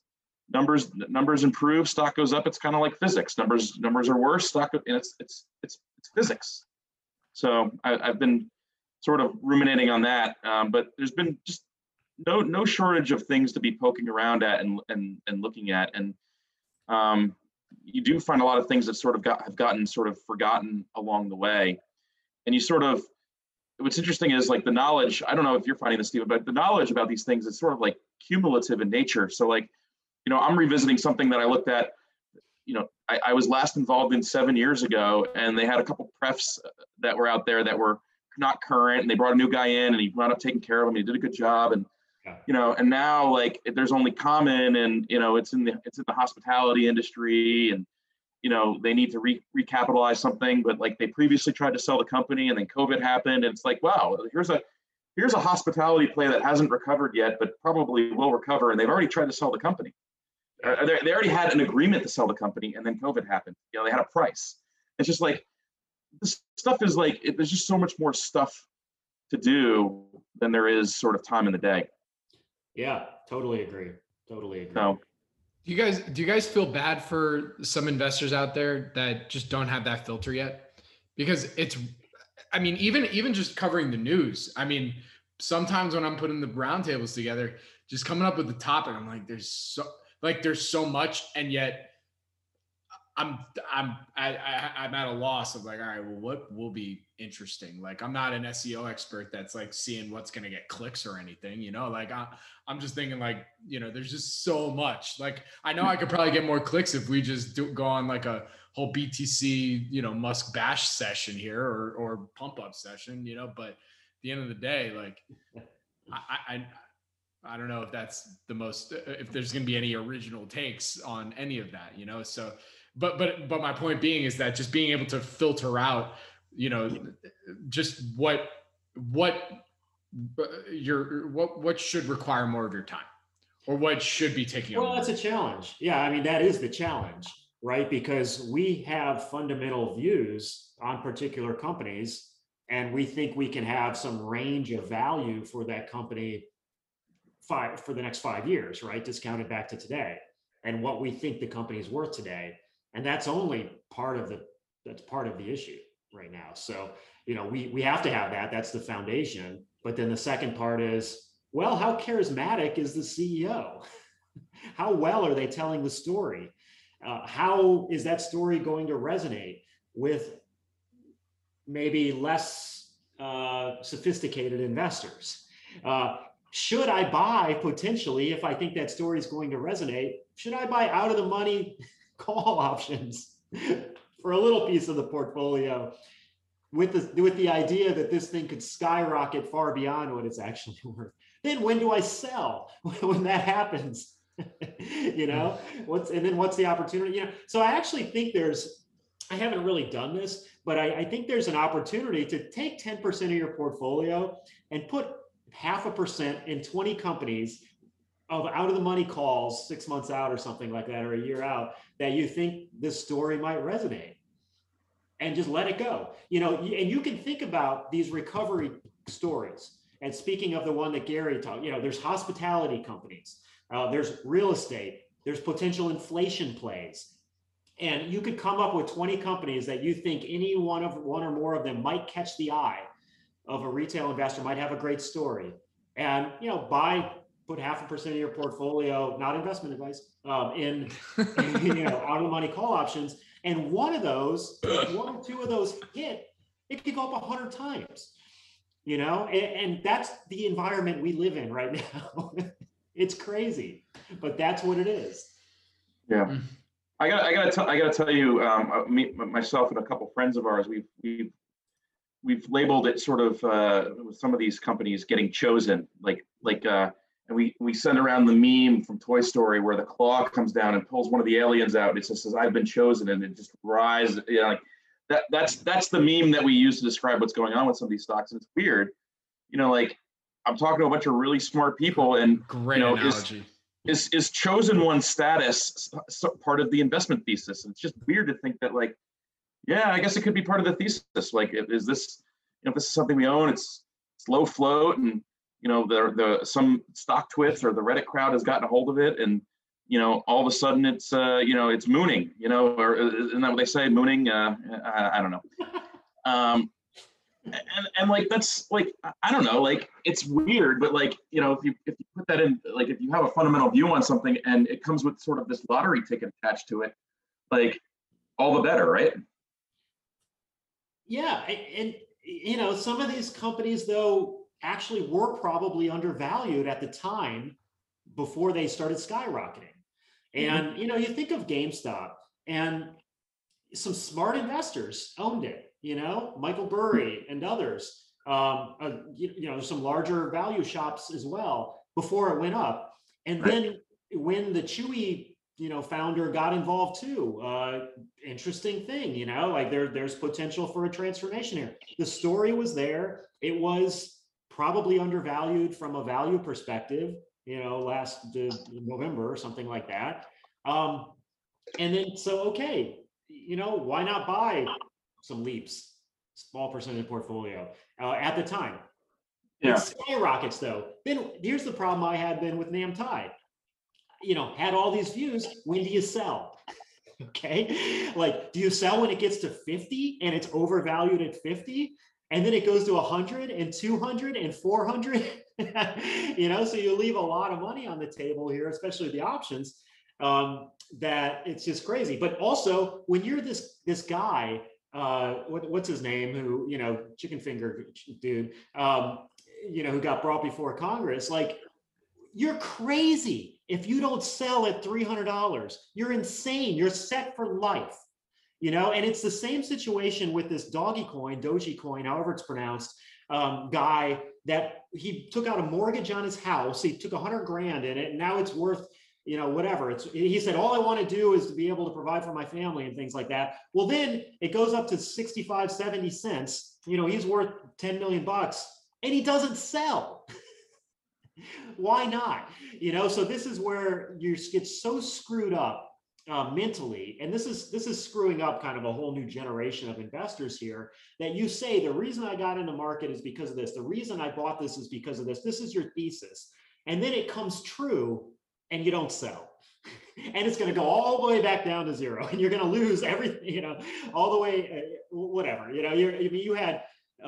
numbers, numbers improve, stock goes up. It's kind of like physics. Numbers, numbers are worse, stock, and it's, it's, it's, it's physics. So I, I've been sort of ruminating on that, um, but there's been just no, no shortage of things to be poking around at and, and, and looking at. And um, you do find a lot of things that sort of got, have gotten sort of forgotten along the way. And you sort of, what's interesting is like the knowledge, I don't know if you're finding this, Stephen, but the knowledge about these things is sort of like cumulative in nature. So like, you know, I'm revisiting something that I looked at, you know, I, I was last involved in seven years ago and they had a couple prefs that were out there that were not current and they brought a new guy in and he wound up taking care of them. He did a good job. And, you know, and now like there's only common and, you know, it's in the, it's in the hospitality industry and, you know, they need to re recapitalize something, but like they previously tried to sell the company and then COVID happened. And it's like, wow, here's a, here's a hospitality play that hasn't recovered yet, but probably will recover. And they've already tried to sell the company. Or they already had an agreement to sell the company and then COVID happened. You know, they had a price. It's just like, this stuff is like, it, there's just so much more stuff to do than there is sort of time in the day. Yeah, totally agree. Totally agree. So, do you guys, do you guys feel bad for some investors out there that just don't have that filter yet? Because it's, I mean, even, even just covering the news, I mean, sometimes when I'm putting the roundtables together, just coming up with the topic, I'm like, there's so, like there's so much, and yet I'm I'm I, I I'm at a loss of like, all right, well, what will be interesting? Like I'm not an S E O expert that's like seeing what's gonna get clicks or anything, you know. Like I, I'm just thinking like, you know, there's just so much. Like I know I could probably get more clicks if we just do, go on like a whole B T C, you know, Musk bash session here or or pump up session, you know. But at the end of the day, like I. I I don't know if that's the most, if there's going to be any original takes on any of that, you know? So, but, but, but my point being is that just being able to filter out, you know, just what, what your, what, what should require more of your time or what should be taking over. Well, that's a challenge. Yeah. I mean, that is the challenge, right? Because we have fundamental views on particular companies and we think we can have some range of value for that company Five, for the next five years, right? Discounted back to today and what we think the company is worth today. And that's only part of the, that's part of the issue right now. So, you know, we, we have to have that, that's the foundation. But then the second part is, well, how charismatic is the C E O? How well are they telling the story? Uh, how is that story going to resonate with maybe less uh, sophisticated investors? Uh, Should I buy potentially, if I think that story is going to resonate, should I buy out of the money call options for a little piece of the portfolio with the, with the idea that this thing could skyrocket far beyond what it's actually worth? Then when do I sell when that happens? You know, what's, and then what's the opportunity? You know, so I actually think there's, I haven't really done this, but I, I think there's an opportunity to take ten percent of your portfolio and put half a percent in twenty companies of out of the money calls six months out or something like that, or a year out, that you think this story might resonate, and just let it go. You know, and you can think about these recovery stories. And speaking of the one that Gary talked, you know, there's hospitality companies, uh, there's real estate, there's potential inflation plays. And you could come up with twenty companies that you think any one of one or more of them might catch the eye of a retail investor, might have a great story, and you know, buy, put half a percent of your portfolio, not investment advice, um, in, in you know, out of the money call options. And one of those, one or two of those hit, it could go up a hundred times, you know, and, and that's the environment we live in right now. It's crazy, but that's what it is. Yeah, I got I got to tell I got to tell you, um, me, myself and a couple friends of ours, we've we've we've labeled it sort of uh, with some of these companies getting chosen, like like uh, and we we send around the meme from Toy Story where the claw comes down and pulls one of the aliens out and it just says I've been chosen, and it just rises, you know, like that. That's that's the meme that we use to describe what's going on with some of these stocks, and it's weird, you know, like. I'm talking to a bunch of really smart people, and Great you know, analogy. Is, is is chosen one status part of the investment thesis? And it's just weird to think that, like, yeah, I guess it could be part of the thesis. Like, is this, you know, if this is something we own, it's, it's low float, and you know, the the some stock twits or the Reddit crowd has gotten a hold of it, and you know, all of a sudden it's uh, you know, it's mooning, you know, or isn't that what they say, mooning? Uh, I, I don't know. Um, And and like that's like I don't know, like it's weird, but like, you know, if you if you put that in, like if you have a fundamental view on something and it comes with sort of this lottery ticket attached to it, like all the better, right? Yeah, and you know, some of these companies though actually were probably undervalued at the time before they started skyrocketing. And mm-hmm. you know, you think of GameStop, and some smart investors owned it. You know, Michael Burry and others, um, uh, you, you know, some larger value shops as well before it went up. And right. then when the Chewy, you know, founder got involved too, uh, interesting thing, you know, like there, there's potential for a transformation here. The story was there. It was probably undervalued from a value perspective, you know, last uh, November or something like that. Um, and then, so, okay, you know, why not buy some leaps, small percent of the portfolio uh, at the time. Yeah. It skyrockets though. Then here's the problem I had been with NamTai. You know, had all these views, when do you sell? Okay, like do you sell when it gets to fifty and it's overvalued at fifty? And then it goes to one hundred and two hundred and four hundred, you know? So you leave a lot of money on the table here, especially the options, um, that it's just crazy. But also when you're this, this guy, Uh, what, what's his name? Who, you know, chicken finger dude, um, you know, who got brought before Congress. Like, you're crazy if you don't sell at three hundred dollars. You're insane. You're set for life, you know. And it's the same situation with this Dogecoin, Dogecoin, however it's pronounced, um, guy that he took out a mortgage on his house. He took a hundred grand in it, and now it's worth, you know, whatever. It's, he said, all I want to do is to be able to provide for my family and things like that. Well, then it goes up to sixty-five, seventy cents. You know, he's worth ten million bucks and he doesn't sell. Why not? You know, so this is where you get so screwed up uh, mentally. And this is, this is screwing up kind of a whole new generation of investors here, that you say, the reason I got in the market is because of this. The reason I bought this is because of this. This is your thesis. And then it comes true, and you don't sell, and it's going to go all the way back down to zero, and you're going to lose everything, you know, all the way, uh, whatever, you know, you're, I mean, you had,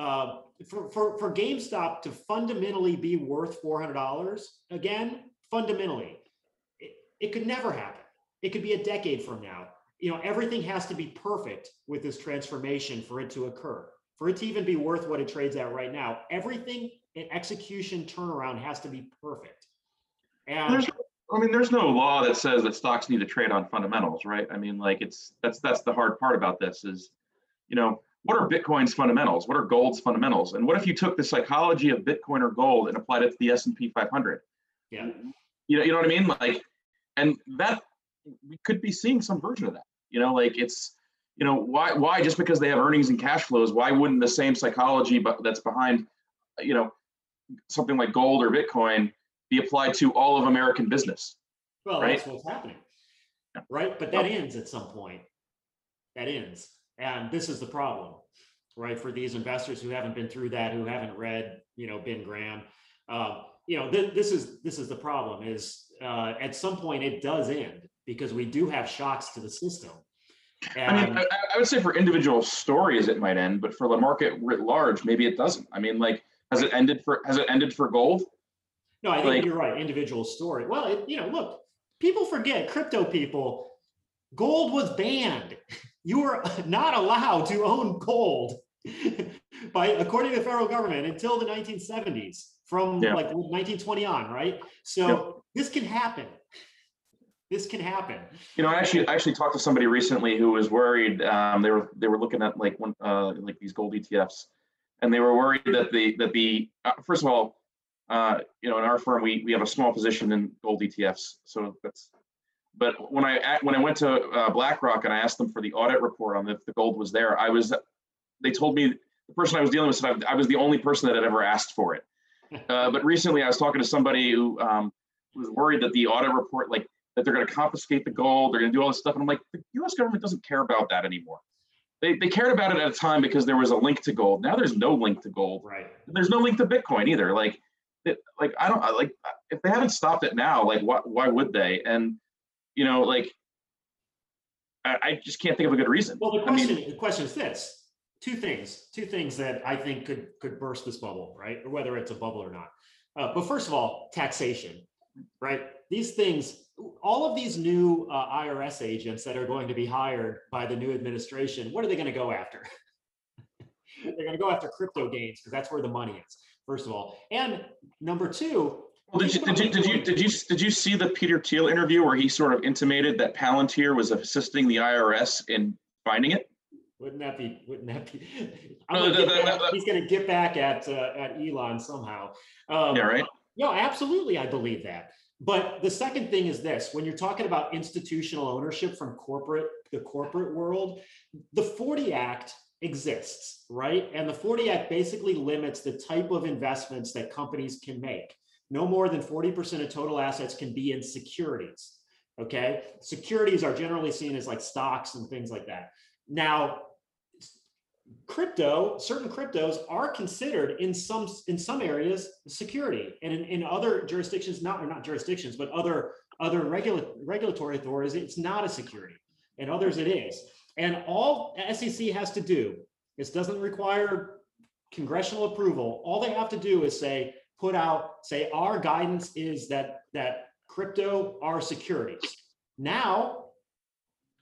uh, for, for, for GameStop to fundamentally be worth four hundred dollars again, fundamentally, it, it could never happen. It could be a decade from now. You know, everything has to be perfect with this transformation for it to occur, for it to even be worth what it trades at right now. Everything in execution turnaround has to be perfect. And I mean, there's no law that says that stocks need to trade on fundamentals, right? I mean, like it's that's that's the hard part about this is, you know, what are Bitcoin's fundamentals? What are gold's fundamentals? And what if you took the psychology of Bitcoin or gold and applied it to the S and P five hundred? Yeah. You know, you know what I mean? Like, and that we could be seeing some version of that. You know, like it's, you know, why why just because they have earnings and cash flows, why wouldn't the same psychology but that's behind, you know, something like gold or Bitcoin be applied to all of American business? Well, right? That's what's happening, yeah. Right? But that oh. ends at some point. That ends. And this is the problem, right? For these investors who haven't been through that, who haven't read, you know, Ben Graham, uh, you know, th- this is this is the problem is uh, at some point it does end, because we do have shocks to the system. And I mean, I, I would say for individual stories, it might end, but for the market writ large, maybe it doesn't. I mean, like, has it ended for, has it ended for gold? No, I think like, you're right. Individual story. Well, it, you know, look, people forget, crypto people, gold was banned. You were not allowed to own gold by, according to the federal government, until the nineteen seventies, from yeah. like nineteen twenty on, right? So this can happen. This can happen. You know, I actually I actually talked to somebody recently who was worried. Um, they were they were looking at like one uh, like these gold E T Fs, and they were worried that the that the uh, first of all, uh, you know, in our firm we we have a small position in gold E T Fs, so that's. But when I when I went to uh, BlackRock and I asked them for the audit report on if the gold was there, I was they told me the person I was dealing with said I was the only person that had ever asked for it. Uh, but recently, I was talking to somebody who um, was worried that the audit report like. That they're going to confiscate the gold, they're going to do all this stuff, and I'm like, the U S government doesn't care about that anymore. They they cared about it at a time because there was a link to gold. Now there's no link to gold. Right. And there's no link to Bitcoin either. Like, it, like I don't like if they haven't stopped it now. Like, why why would they? And you know, like, I, I just can't think of a good reason. Well, the question I mean, the question is this: two things, two things that I think could could burst this bubble, right? Or whether it's a bubble or not. Uh, but first of all, taxation, right? These things. All of these new uh, I R S agents that are going to be hired by the new administration, what are they going to go after? They're going to go after crypto gains because that's where the money is, first of all. And number two, well, did, you, did, you, did you did you did you see the Peter Thiel interview where he sort of intimated that Palantir was assisting the I R S in finding it? Wouldn't that be? Wouldn't that be? No, that, back, that, that, he's going to get back at uh, at Elon somehow. Um, yeah, right. No, absolutely, I believe that. But the second thing is this, when you're talking about institutional ownership from corporate, the corporate world, the forty Act exists, right? And the forty Act basically limits the type of investments that companies can make. No more than forty percent of total assets can be in securities, okay? Securities are generally seen as like stocks and things like that. Now, crypto, certain cryptos are considered in some in some areas security, and in, in other jurisdictions, not or not jurisdictions, but other other regula, regulatory authorities, it's not a security, and others it is. And all S E C has to do, this doesn't require congressional approval. All they have to do is say, put out, say our guidance is that that crypto are securities. Now,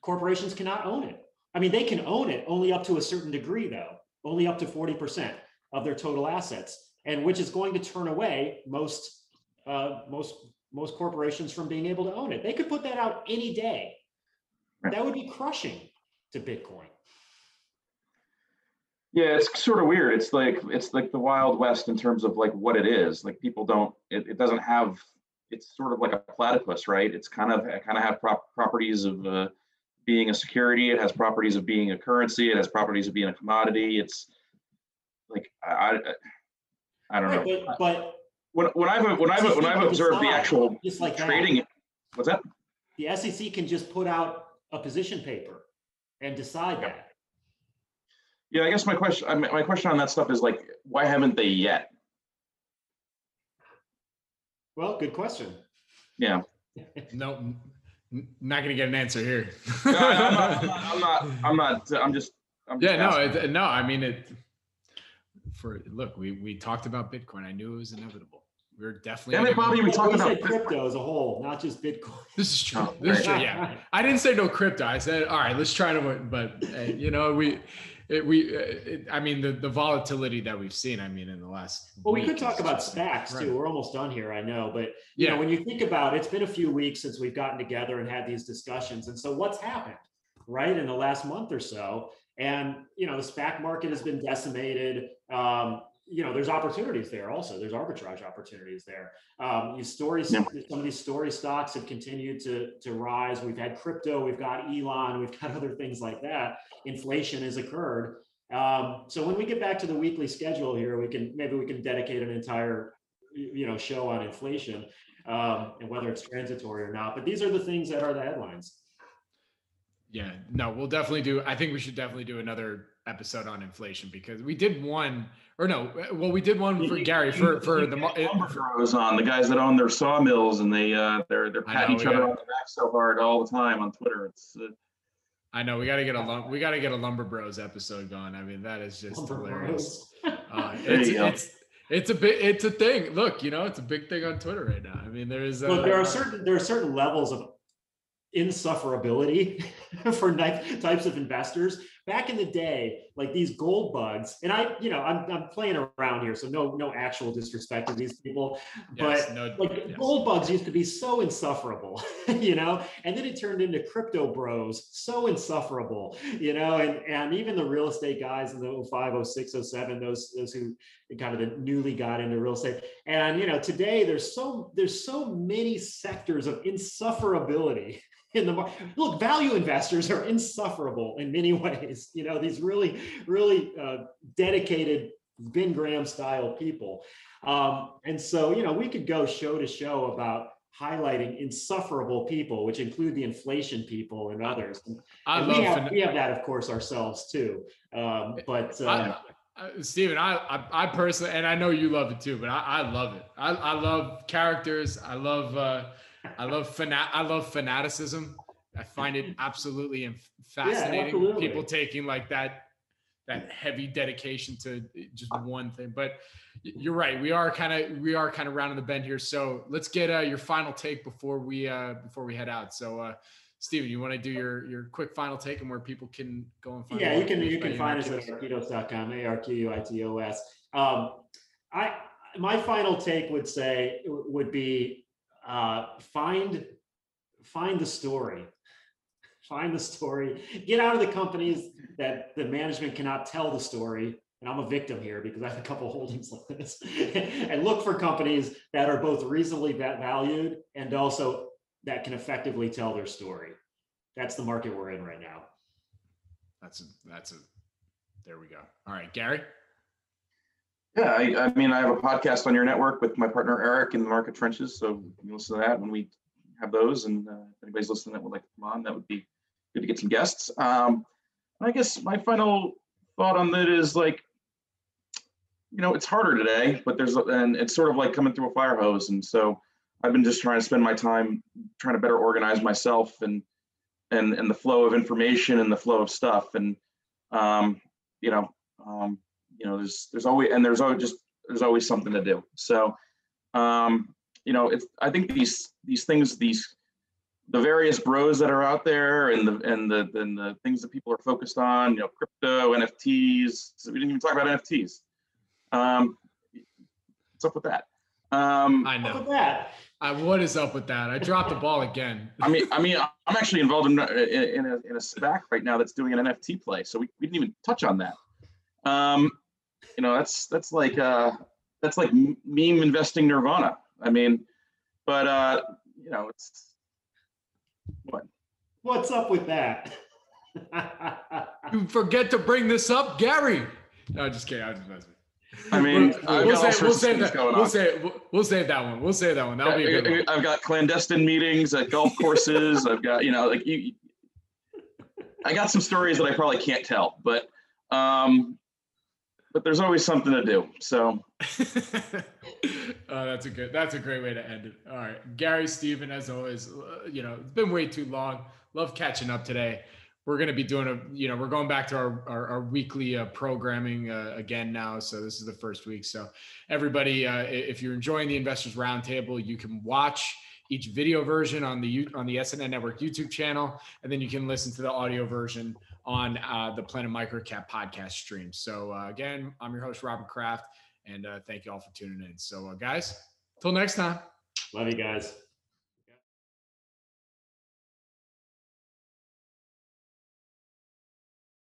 corporations cannot own it. I mean, they can own it only up to a certain degree, though, only up to forty percent of their total assets, and which is going to turn away most uh, most most corporations from being able to own it. They could put that out any day. That would be crushing to Bitcoin. Yeah, it's sort of weird. It's like it's like the Wild West in terms of like what it is. Like people don't. It, it doesn't have. It's sort of like a platypus, right? It's kind of it kind of have prop, properties of. Uh, being a security, it has properties of being a currency, it has properties of being a commodity. It's like I, I, I don't right, know. But, but when when I've when I've when I've observed the actual just like trading, that. What's that? The S E C can just put out a position paper and decide yeah. that. Yeah, I guess my question my question on that stuff is like, why haven't they yet? Well, good question. Yeah. No. Not going to get an answer here. no, no, I'm, not, I'm, not, I'm not. I'm not. I'm just. I'm just yeah. Asking. No. It, no. I mean, it. For look, we we talked about Bitcoin. I knew it was inevitable. We were definitely. Damn it, Bobby. We talked about crypto as a whole, not just Bitcoin. This is true. This is true. Yeah. I didn't say no crypto. I said, all right, let's try to. Win. But uh, you know, we, it, we. Uh, it, I mean, the the volatility that we've seen. I mean, in the last. Well, we could talk about SPACs right. too. We're almost done here. I know, but you yeah. know, when you think about it, it's been a few weeks since we've gotten together and had these discussions. And so, what's happened, right, in the last month or so? And you know, the SPAC market has been decimated. Um, You know, there's opportunities there also. There's arbitrage opportunities there. Um, you story, some of these story stocks have continued to, to rise. We've had crypto, we've got Elon, we've got other things like that. Inflation has occurred. Um, so when we get back to the weekly schedule here, we can maybe we can dedicate an entire you know show on inflation um, and whether it's transitory or not. But these are the things that are the headlines. Yeah, no, we'll definitely do. I think we should definitely do another episode on inflation because we did one or no, well, we did one for Gary for, for the lumber throws on the guys that own their sawmills and they uh, they're they're patting each other on the back so hard all the time on Twitter. It's uh, I know we got to get a we got to get a Lumber Bros episode going. I mean that is just hilarious. Uh, it's, it's it's a bit it's a thing. Look, you know it's a big thing on Twitter right now. I mean there is. Uh, Look, there are certain there are certain levels of insufferability for types of investors back in the day, like these gold bugs, and I, you know, I'm, I'm playing around here, so no, no actual disrespect to these people, yes, but no, like yes. gold bugs used to be so insufferable, you know, and then it turned into crypto bros, so insufferable, you know, and, and even the real estate guys in the oh five, oh six, oh seven, those, those who kind of newly got into real estate. And, you know, today there's so, there's so many sectors of insufferability in the market. Look, value investors are insufferable in many ways. You know, these really, really uh, dedicated Ben Graham style people. Um, and so, you know, we could go show to show about highlighting insufferable people, which include the inflation people and others. And, I and love we, have, we have that, of course, ourselves too. Um, but uh, I, I, Stephen, I, I, I personally, and I know you love it too, but I, I love it. I, I love characters. I love. Uh, I love fanat. I love fanaticism. I find it absolutely fascinating. Yeah, absolutely. People taking like that, that heavy dedication to just one thing. But you're right. We are kind of we are kind of rounding the bend here. So let's get uh, your final take before we uh, before we head out. So, uh, Stephen, you want to do your your quick final take and where people can go and find. Yeah, you can you can find us at arquitos dot com. A R Q U I T O S. Um, I my final take would say would be. Uh, find, find the story, find the story, get out of the companies that the management cannot tell the story. And I'm a victim here because I have a couple holdings like this and look for companies that are both reasonably valued and also that can effectively tell their story. That's the market we're in right now. That's a, that's a, there we go. All right, Gary. Yeah, I, I mean, I have a podcast on your network with my partner, Eric, in the Market Trenches. So you can listen to that when we have those. And uh, if anybody's listening that would like to come on, that would be good to get some guests. Um, I guess my final thought on that is like, you know, it's harder today, but there's, and it's sort of like coming through a fire hose. And so I've been just trying to spend my time trying to better organize myself and, and, and the flow of information and the flow of stuff. And, um, you know, um, you know, there's, there's always, and there's always just, there's always something to do. So, um, you know, it's, I think these, these things, these, the various bros that are out there and the, and the, and the things that people are focused on, you know, crypto, N F Ts, so we didn't even talk about N F Ts. Um, what's up with that? Um, I know. What's up with that? I, what is up with that? I dropped the ball again. I mean, I mean, I'm actually involved in, in, in, a, in a SPAC right now that's doing an N F T play. So we, we didn't even touch on that. Um, You know, that's that's like uh, that's like meme investing nirvana. I mean, but, uh, you know, it's what? What's up with that? You forget to bring this up, Gary. No, just kidding. I was just messing. I mean, we'll, we'll, say, we'll, save that, we'll, say, we'll, we'll save that one. We'll save that one. That'll I, be a good I, one. I've got clandestine meetings at golf courses. I've got, you know, like you, I got some stories that I probably can't tell, but. Um, But there's always something to do. So oh, that's a good, that's a great way to end it. All right, Gary, Stephen, as always, uh, you know, it's been way too long. Love catching up today. We're going to be doing a, you know, we're going back to our, our, our weekly uh, programming uh, again now. So this is the first week. So everybody, uh, if you're enjoying the Investors Roundtable, you can watch each video version on the, on the S N N Network YouTube channel, and then you can listen to the audio version on uh, the Planet Microcap podcast stream. So uh, again, I'm your host, Robert Kraft, and uh, thank you all for tuning in. So uh, guys, till next time. Love you guys.